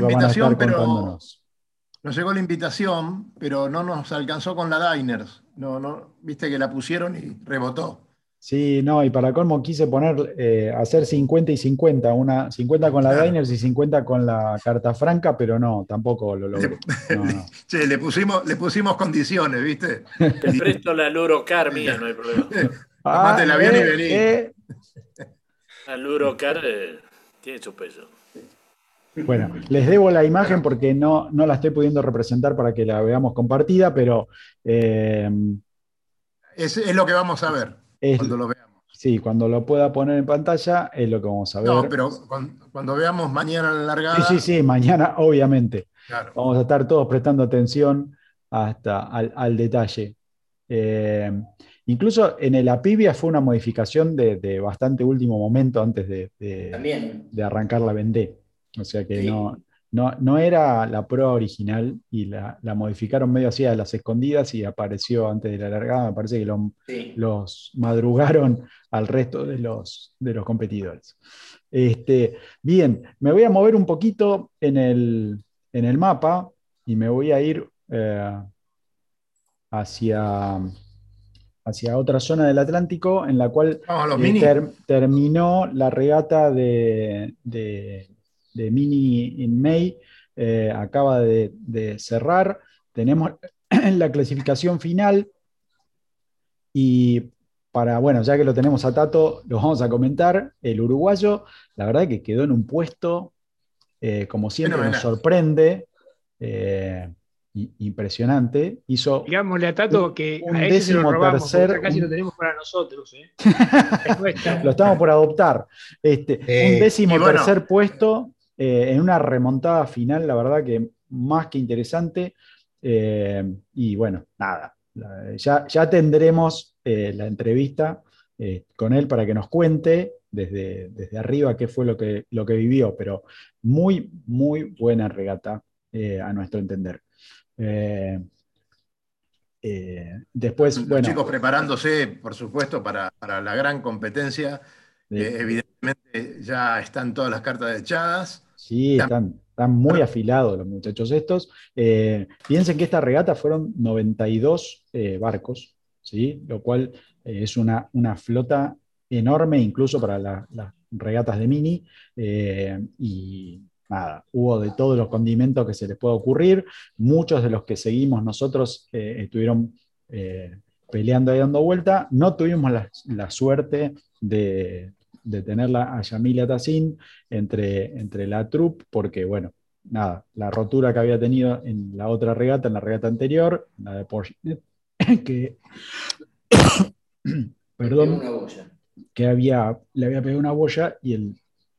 invitación, pero no nos alcanzó con la Diners. No, viste que la pusieron y rebotó. Sí, no, y para colmo quise poner, hacer 50 y 50, una 50 con la Diners y 50 con la Carta Franca, pero no, tampoco lo logré. No. Che, le pusimos condiciones, ¿viste? Te presto la Lurocar mía, no hay problema. Tomate el avión y vení. La Lurocar... tiene su peso. Bueno, les debo la imagen porque no la estoy pudiendo representar para que la veamos compartida, pero... Es lo que vamos a ver cuando lo veamos. Sí, cuando lo pueda poner en pantalla es lo que vamos a ver. No, pero cuando veamos mañana la largada... Sí, mañana obviamente. Claro. Vamos a estar todos prestando atención hasta al detalle. Incluso en el Apivia fue una modificación de bastante último momento antes de arrancar la Vendée. O sea que no era la proa original y la modificaron medio así a las escondidas y apareció antes de la largada. Me parece que los madrugaron al resto de los competidores. Bien, me voy a mover un poquito en el mapa y me voy a ir hacia otra zona del Atlántico, en la cual terminó la regata de Mini en May, acaba de cerrar, tenemos la clasificación final, y para, bueno, ya que lo tenemos a Tato, lo vamos a comentar. El uruguayo, la verdad que quedó en un puesto, como siempre, nos sorprende, impresionante. Hizo, digámosle a Tato que un a él se lo robamos, tercer, casi lo tenemos para nosotros, ¿eh? Lo estamos por adoptar. Un décimo tercer puesto, en una remontada final, la verdad que más que interesante. Y bueno, nada, ya tendremos la entrevista con él para que nos cuente desde arriba qué fue lo que vivió, pero muy, muy buena regata, a nuestro entender. Después, los chicos preparándose, por supuesto, para la gran competencia, evidentemente ya están todas las cartas echadas. Sí, están muy afilados los muchachos estos. Piensen que esta regata fueron 92 barcos, ¿sí? Lo cual es una flota enorme, incluso para las regatas de Mini. Y nada, hubo de todos los condimentos que se les puede ocurrir. Muchos de los que seguimos nosotros estuvieron peleando y dando vuelta. No tuvimos la suerte de tenerla a Yamila Tassin entre la troupe, porque bueno, nada, la rotura que había tenido en la otra regata, en la regata anterior, la de Porsche, que perdón, que le había pegado una boya y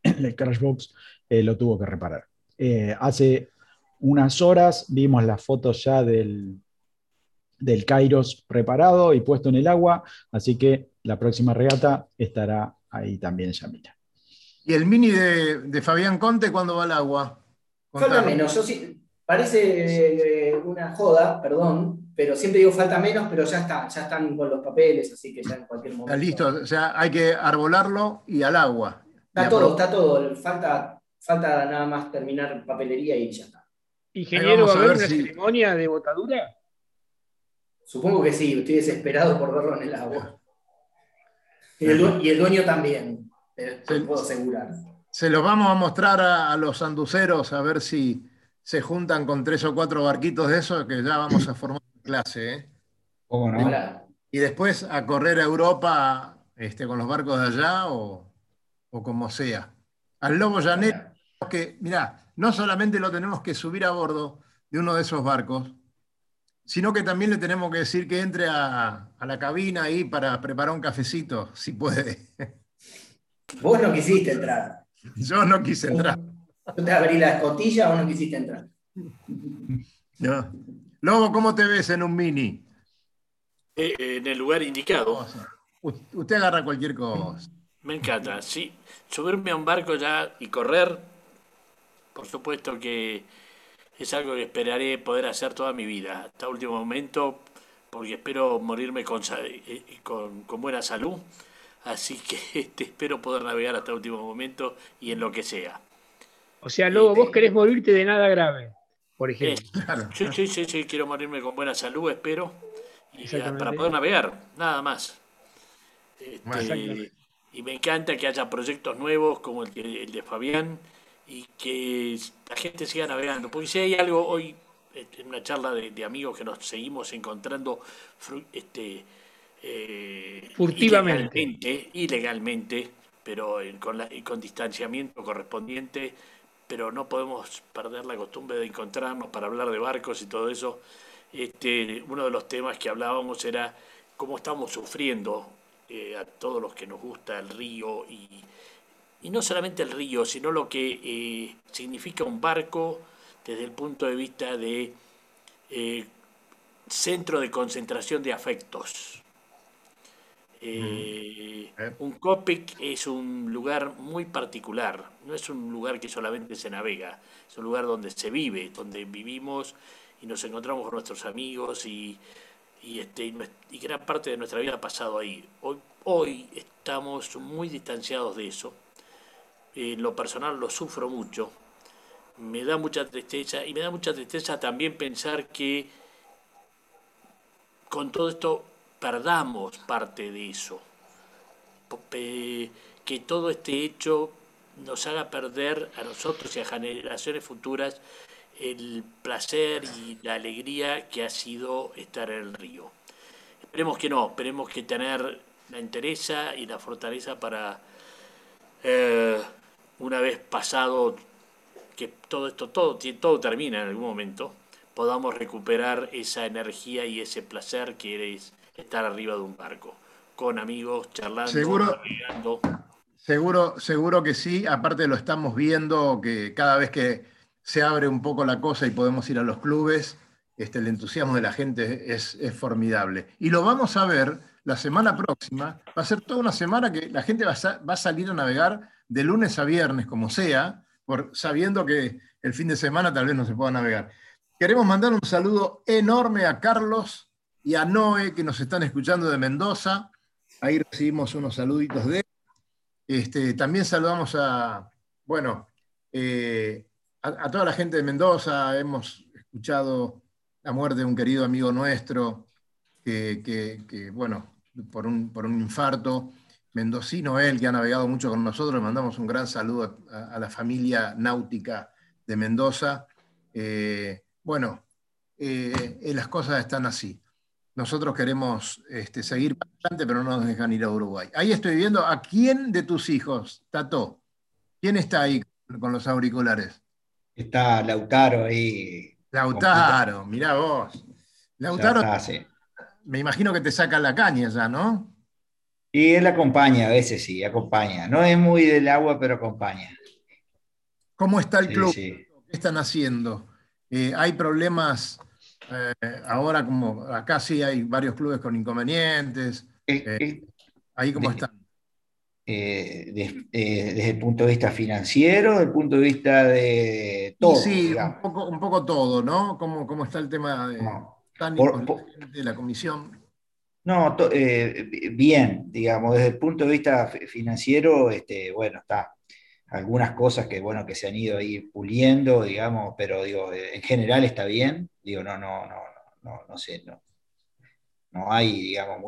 el crash box lo tuvo que reparar. Hace unas horas vimos las fotos ya del Kairos preparado y puesto en el agua, así que la próxima regata estará ahí también, Yamila. ¿Y el Mini de Fabián Conte cuándo va al agua? Falta menos. Yo sí, parece una joda, perdón, pero siempre digo falta menos, pero ya están con los papeles, así que ya en cualquier momento. Está listo, o sea, hay que arbolarlo y al agua. Está todo. Falta nada más terminar papelería y ya está. Ingeniero, ¿va a haber una ceremonia de botadura? Supongo que sí, estoy desesperado por verlo en el agua. Y el dueño también, te puedo asegurar. Se los vamos a mostrar a los anduceros, a ver si se juntan con 3 o 4 barquitos de esos, que ya vamos a formar clase, ¿eh? ¿Cómo no? Y después a correr a Europa con los barcos de allá o como sea. Al Lobo Llanero, que mirá, no solamente lo tenemos que subir a bordo de uno de esos barcos, sino que también le tenemos que decir que entre a la cabina ahí para preparar un cafecito, si puede. Vos no quisiste entrar. Yo no quise entrar. Yo te abrí la escotilla, vos no quisiste entrar. No. Lobo, ¿cómo te ves en un Mini? En el lugar indicado. Usted agarra cualquier cosa. Me encanta, sí. Subirme a un barco ya y correr, por supuesto que es algo que esperaré poder hacer toda mi vida, hasta el último momento, porque espero morirme con buena salud, así que espero poder navegar hasta el último momento y en lo que sea. O sea, Lobo, vos querés morirte de nada grave, por ejemplo. Sí, quiero morirme con buena salud, espero, y para poder navegar, nada más. Y me encanta que haya proyectos nuevos como el de Fabián, y que la gente siga navegando, porque si hay algo hoy, en una charla de amigos que nos seguimos encontrando furtivamente, ilegalmente, pero con distanciamiento correspondiente, pero no podemos perder la costumbre de encontrarnos para hablar de barcos y todo eso. Uno de los temas que hablábamos era cómo estamos sufriendo a todos los que nos gusta el río y no solamente el río, sino lo que significa un barco desde el punto de vista de centro de concentración de afectos. Un Copic es un lugar muy particular, no es un lugar que solamente se navega, es un lugar donde se vive, donde vivimos y nos encontramos con nuestros amigos y gran parte de nuestra vida ha pasado ahí. Hoy estamos muy distanciados de eso. En lo personal lo sufro mucho, me da mucha tristeza, y me da mucha tristeza también pensar que con todo esto perdamos parte de eso, que todo este hecho nos haga perder a nosotros y a generaciones futuras el placer y la alegría que ha sido estar en el río. Esperemos que no, esperemos que tener la entereza y la fortaleza para, una vez pasado, que todo esto, todo termina en algún momento, podamos recuperar esa energía y ese placer que es estar arriba de un barco, con amigos, charlando, navegando. Seguro que sí, aparte lo estamos viendo, que cada vez que se abre un poco la cosa y podemos ir a los clubes, el entusiasmo de la gente es formidable. Y lo vamos a ver la semana próxima, va a ser toda una semana que la gente va a salir a navegar de lunes a viernes, como sea, sabiendo que el fin de semana tal vez no se pueda navegar. Queremos mandar un saludo enorme a Carlos y a Noé, que nos están escuchando de Mendoza. Ahí recibimos unos saluditos de él. También saludamos a toda la gente de Mendoza. Hemos escuchado la muerte de un querido amigo nuestro, por un infarto. Mendocino él, que ha navegado mucho con nosotros. Le mandamos un gran saludo a la familia náutica de Mendoza. Las cosas están así. Nosotros queremos seguir adelante, pero no nos dejan ir a Uruguay. Ahí estoy viendo a quién de tus hijos, Tato. ¿Quién está ahí con los auriculares? Está Lautaro ahí. Lautaro, mirá vos. Lautaro, está, sí. Me imagino que te saca la caña ya, ¿no? Y él acompaña, a veces sí, acompaña. No es muy del agua, pero acompaña. ¿Cómo está el club? Sí. ¿Qué están haciendo? ¿Hay problemas ahora? Como acá sí hay varios clubes con inconvenientes. ¿Ahí cómo están? Desde el punto de vista financiero, desde el punto de vista de todo. Sí, un poco todo, ¿no? ¿Cómo está el tema de la comisión? No, bien, digamos, desde el punto de vista financiero, está. Algunas cosas que se han ido ahí puliendo, digamos, pero en general está bien. No hay, digamos,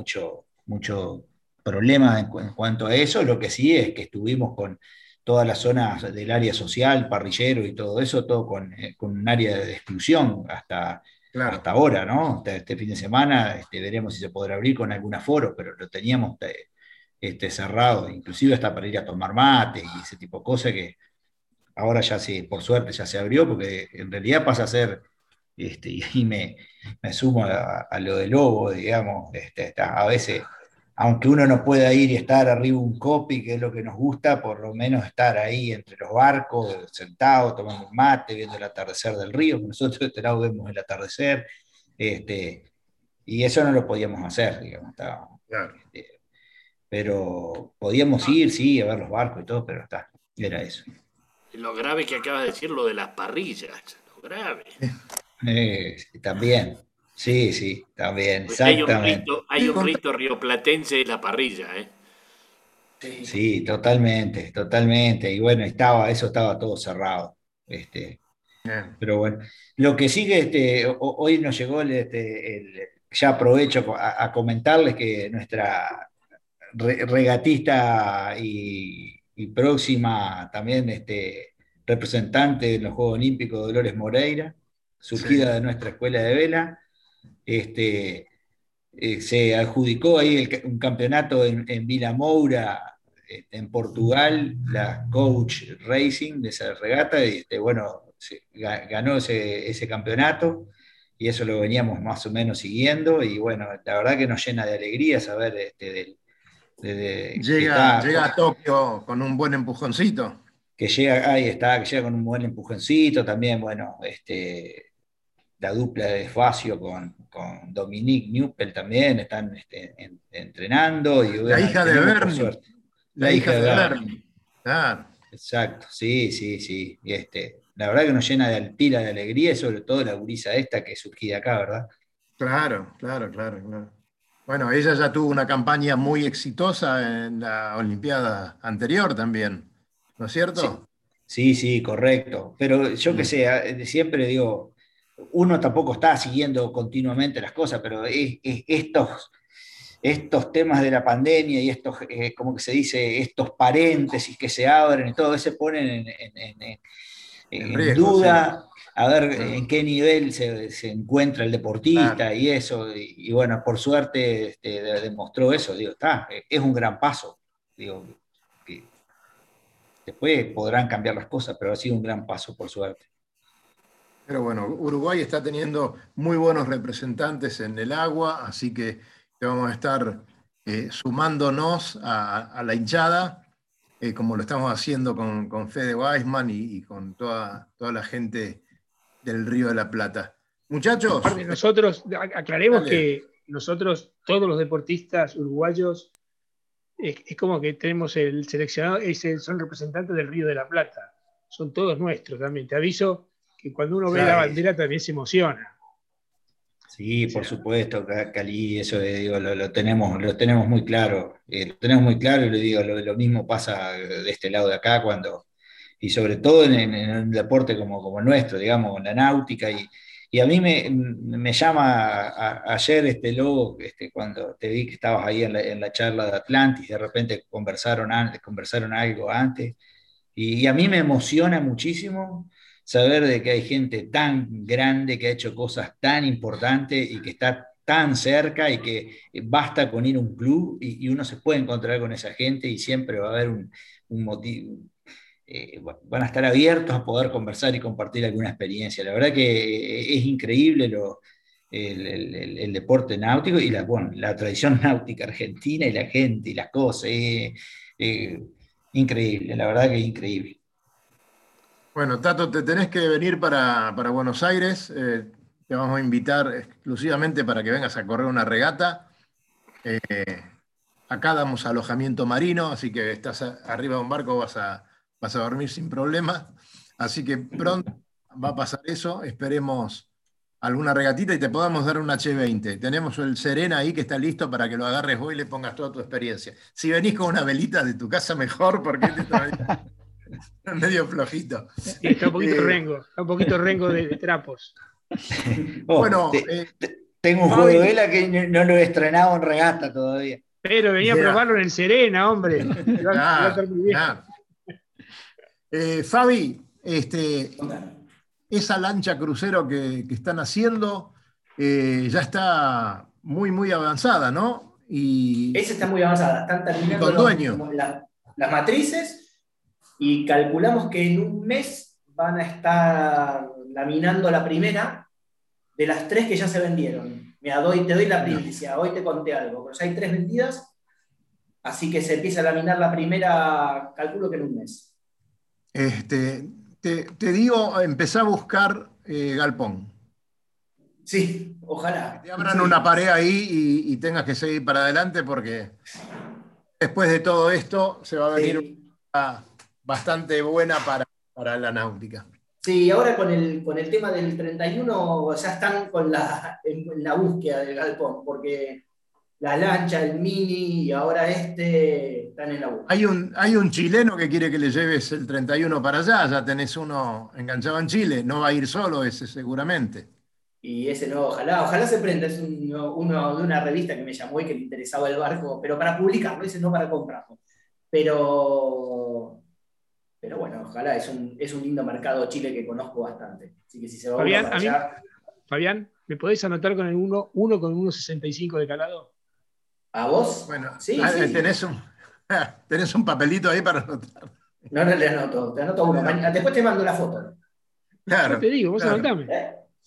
mucho problema en cuanto a eso. Lo que sí es que estuvimos con todas las zonas del área social, parrillero y todo eso, todo con un área de exclusión hasta... Claro. Hasta ahora, ¿no? Hasta este fin de semana veremos si se podrá abrir con algún aforo, pero lo teníamos cerrado, inclusive hasta para ir a tomar mate y ese tipo de cosas que ahora ya sí, por suerte ya se abrió, porque en realidad pasa a ser, y me sumo a lo de Lobo, digamos, a veces, aunque uno no pueda ir y estar arriba un copy, que es lo que nos gusta, por lo menos estar ahí entre los barcos, sentados, tomando un mate, viendo el atardecer del río. Nosotros de este lado vemos el atardecer, y eso no lo podíamos hacer, digamos. Claro. Pero podíamos ir, sí, a ver los barcos y todo, pero era eso. Lo grave que acabas de decir, lo de las parrillas, lo grave. También. Sí, también, pues exactamente. Hay un rito rioplatense de la parrilla, ¿eh? Sí, totalmente. Y bueno, eso estaba todo cerrado. Pero bueno, lo que sigue, hoy nos llegó, ya aprovecho a comentarles que nuestra regatista y próxima también representante en los Juegos Olímpicos, Dolores Moreira, surgida de nuestra escuela de vela, se adjudicó ahí un campeonato en Vila Moura, en Portugal, la Coach Racing de esa regata, y ganó ese campeonato, y eso lo veníamos más o menos siguiendo, y bueno, la verdad que nos llena de alegría saber llega a Tokio con un buen empujoncito. Que llega con un buen empujoncito, también, la dupla de Facio con Dominique Newpel también están entrenando. Y, la hija de Bernie. La hija de Bernie. Claro. Exacto, sí. Y la verdad que nos llena de pila de alegría, sobre todo la gurisa esta que surgí de acá, ¿verdad? Claro. Bueno, ella ya tuvo una campaña muy exitosa en la Olimpiada anterior también, ¿no es cierto? Sí, correcto. Pero yo que sé, siempre digo, uno tampoco está siguiendo continuamente las cosas, pero estos temas de la pandemia y estos, como que se dice, estos paréntesis que se abren y todo, se ponen en duda. a ver en qué nivel se encuentra el deportista, claro, y eso, y bueno, por suerte demostró eso, digo, está, es un gran paso, digo, que después podrán cambiar las cosas, pero ha sido un gran paso, por suerte. Pero bueno, Uruguay está teniendo muy buenos representantes en el agua, así que vamos a estar sumándonos a la hinchada, como lo estamos haciendo con Fede Weisman y con toda la gente del Río de la Plata. Muchachos. Aparte, nosotros, aclaremos, dale, que nosotros, todos los deportistas uruguayos, es como que tenemos el seleccionado, son representantes del Río de la Plata, son todos nuestros también, te aviso. Que cuando uno, claro, ve la bandera también se emociona. Sí, por supuesto, Cali, eso digo, lo tenemos muy claro. Lo tenemos muy claro, y le digo, lo mismo pasa de este lado de acá, cuando, y sobre todo en un deporte como el nuestro, digamos, en la náutica. Y a mí me llama ayer Lobo, cuando te vi que estabas ahí en la charla de Atlantis, de repente conversaron algo antes, y a mí me emociona muchísimo saber de que hay gente tan grande que ha hecho cosas tan importantes y que está tan cerca, y que basta con ir a un club y uno se puede encontrar con esa gente, y siempre va a haber un motivo, van a estar abiertos a poder conversar y compartir alguna experiencia. La verdad que es increíble el deporte náutico y la tradición náutica argentina, y la gente y las cosas, increíble, la verdad que es increíble. Bueno, Tato, te tenés que venir para Buenos Aires. Te vamos a invitar exclusivamente para que vengas a correr una regata. Acá damos alojamiento marino, así que estás arriba de un barco, vas a dormir sin problema. Así que pronto va a pasar eso. Esperemos alguna regatita y te podamos dar una H20. Tenemos el Serena ahí que está listo para que lo agarres hoy y le pongas toda tu experiencia. Si venís con una velita de tu casa, mejor, porque te está medio flojito. Sí, está un poquito rengo, de trapos. Bueno, tengo un juego de vela que no lo he estrenado en regata todavía. Pero venía a probarlo en el Serena, hombre. Va a estar muy bien. Fabi, esa lancha crucero que están haciendo ya está muy, muy avanzada, ¿no? Esa está muy avanzada. Están terminando con dueño. Las matrices. Y calculamos que en un mes van a estar laminando la primera de las 3 que ya se vendieron. Mira, te doy la primicia, hoy te conté algo, pero ya hay 3 vendidas, así que se empieza a laminar la primera, calculo que en un mes. Te digo, empezá a buscar galpón. Sí, ojalá. Que te abran una pared ahí y tengas que seguir para adelante, porque después de todo esto se va a venir una bastante buena para la náutica. Sí, ahora con el tema del 31 ya están en la búsqueda del galpón, porque la lancha, el Mini y ahora están en la búsqueda. Hay un chileno que quiere que le lleves el 31 para allá, ya tenés uno enganchado en Chile, no va a ir solo ese seguramente. Y ese no, ojalá se prenda, es uno de una revista que me llamó y que le interesaba el barco, pero para publicarlo, ese no para comprarlo. Pero bueno, ojalá, es un lindo mercado Chile que conozco bastante. Así que si se va Fabián, a allá... Fabián, ¿me podés anotar con el 1 con 1.65 de calado? ¿A vos? Bueno, sí, sí. Tenés un papelito ahí para anotar. No le anoto, te anoto uno. Después te mando la foto. Claro. Yo te digo, vos anotame.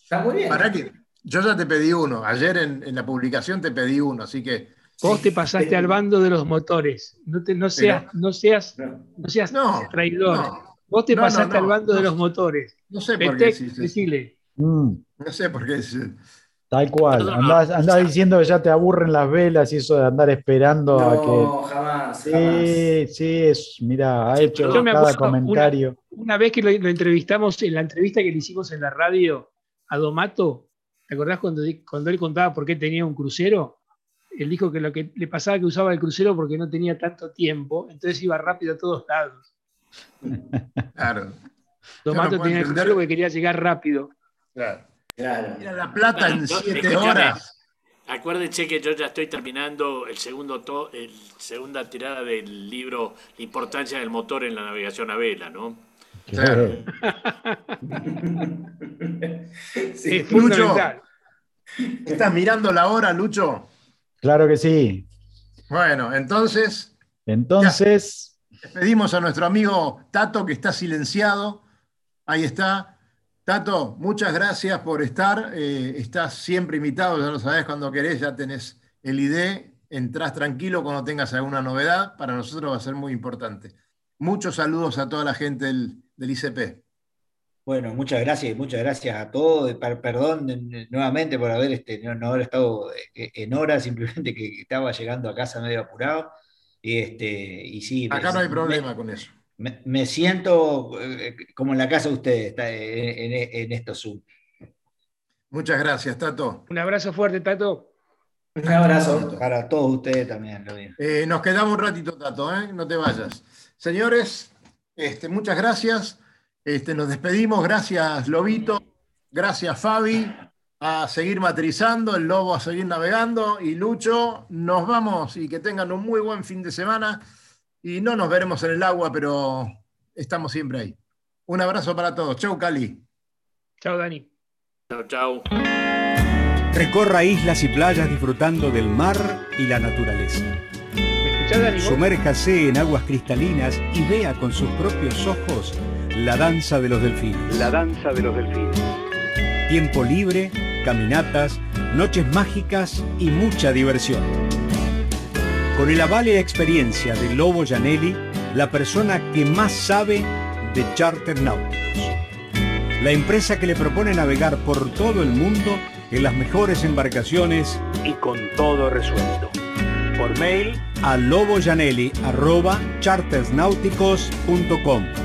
Está muy bien. ¿Para qué? Yo ya te pedí uno. Ayer en la publicación te pedí uno, así que... Vos te pasaste al bando de los motores. No seas traidor. No. Vos te pasaste al bando de los motores. No sé por qué decirle. No sé por qué. Tal cual. Andás diciendo que ya te aburren las velas y eso de andar esperando a que. No, jamás. Sí, mirá, ha hecho cada comentario. Una vez que lo entrevistamos, en la entrevista que le hicimos en la radio a Domato, ¿te acordás cuando él contaba por qué tenía un crucero? Él dijo que lo que le pasaba que usaba el crucero porque no tenía tanto tiempo, entonces iba rápido a todos lados. Claro. Domato tenía el crucero porque quería llegar rápido. Claro. Mira la plata en 7 horas. Acuérdense que yo ya estoy terminando el segunda tirada del libro La importancia del motor en la navegación a vela, ¿no? Claro. Sí, es Lucho, ¿estás mirando la hora, Lucho? Claro que sí. Bueno, entonces despedimos a nuestro amigo Tato, que está silenciado. Ahí está. Tato, muchas gracias por estar. Estás siempre invitado, ya lo sabés, cuando querés, ya tenés el ID. Entrás tranquilo cuando tengas alguna novedad. Para nosotros va a ser muy importante. Muchos saludos a toda la gente del ICP. Bueno, muchas gracias a todos. Perdón nuevamente por haber no haber estado en hora, simplemente que estaba llegando a casa medio apurado. Y sí, acá no hay problema con eso. Me siento como en la casa de ustedes, en estos Zoom. Muchas gracias, Tato. Un abrazo fuerte, Tato. Un abrazo para todos ustedes también. Nos quedamos un ratito, Tato, no te vayas. Señores, muchas gracias. Nos despedimos. Gracias, Lobito. Gracias, Fabi. A seguir matrizando, el Lobo a seguir navegando. Y Lucho, nos vamos y que tengan un muy buen fin de semana. Y no nos veremos en el agua, pero estamos siempre ahí. Un abrazo para todos. Chau, Cali. Chau, Dani. Chau, chau. Recorra islas y playas disfrutando del mar y la naturaleza. Sumérjase en aguas cristalinas y vea con sus propios ojos la danza de los delfines. La danza de los delfines. Tiempo libre, caminatas, noches mágicas y mucha diversión. Con el aval y la experiencia de Lobo Janelli, la persona que más sabe de charter náuticos. La empresa que le propone navegar por todo el mundo en las mejores embarcaciones y con todo resuelto. Por mail a lobojanelli@chartersnauticos.com.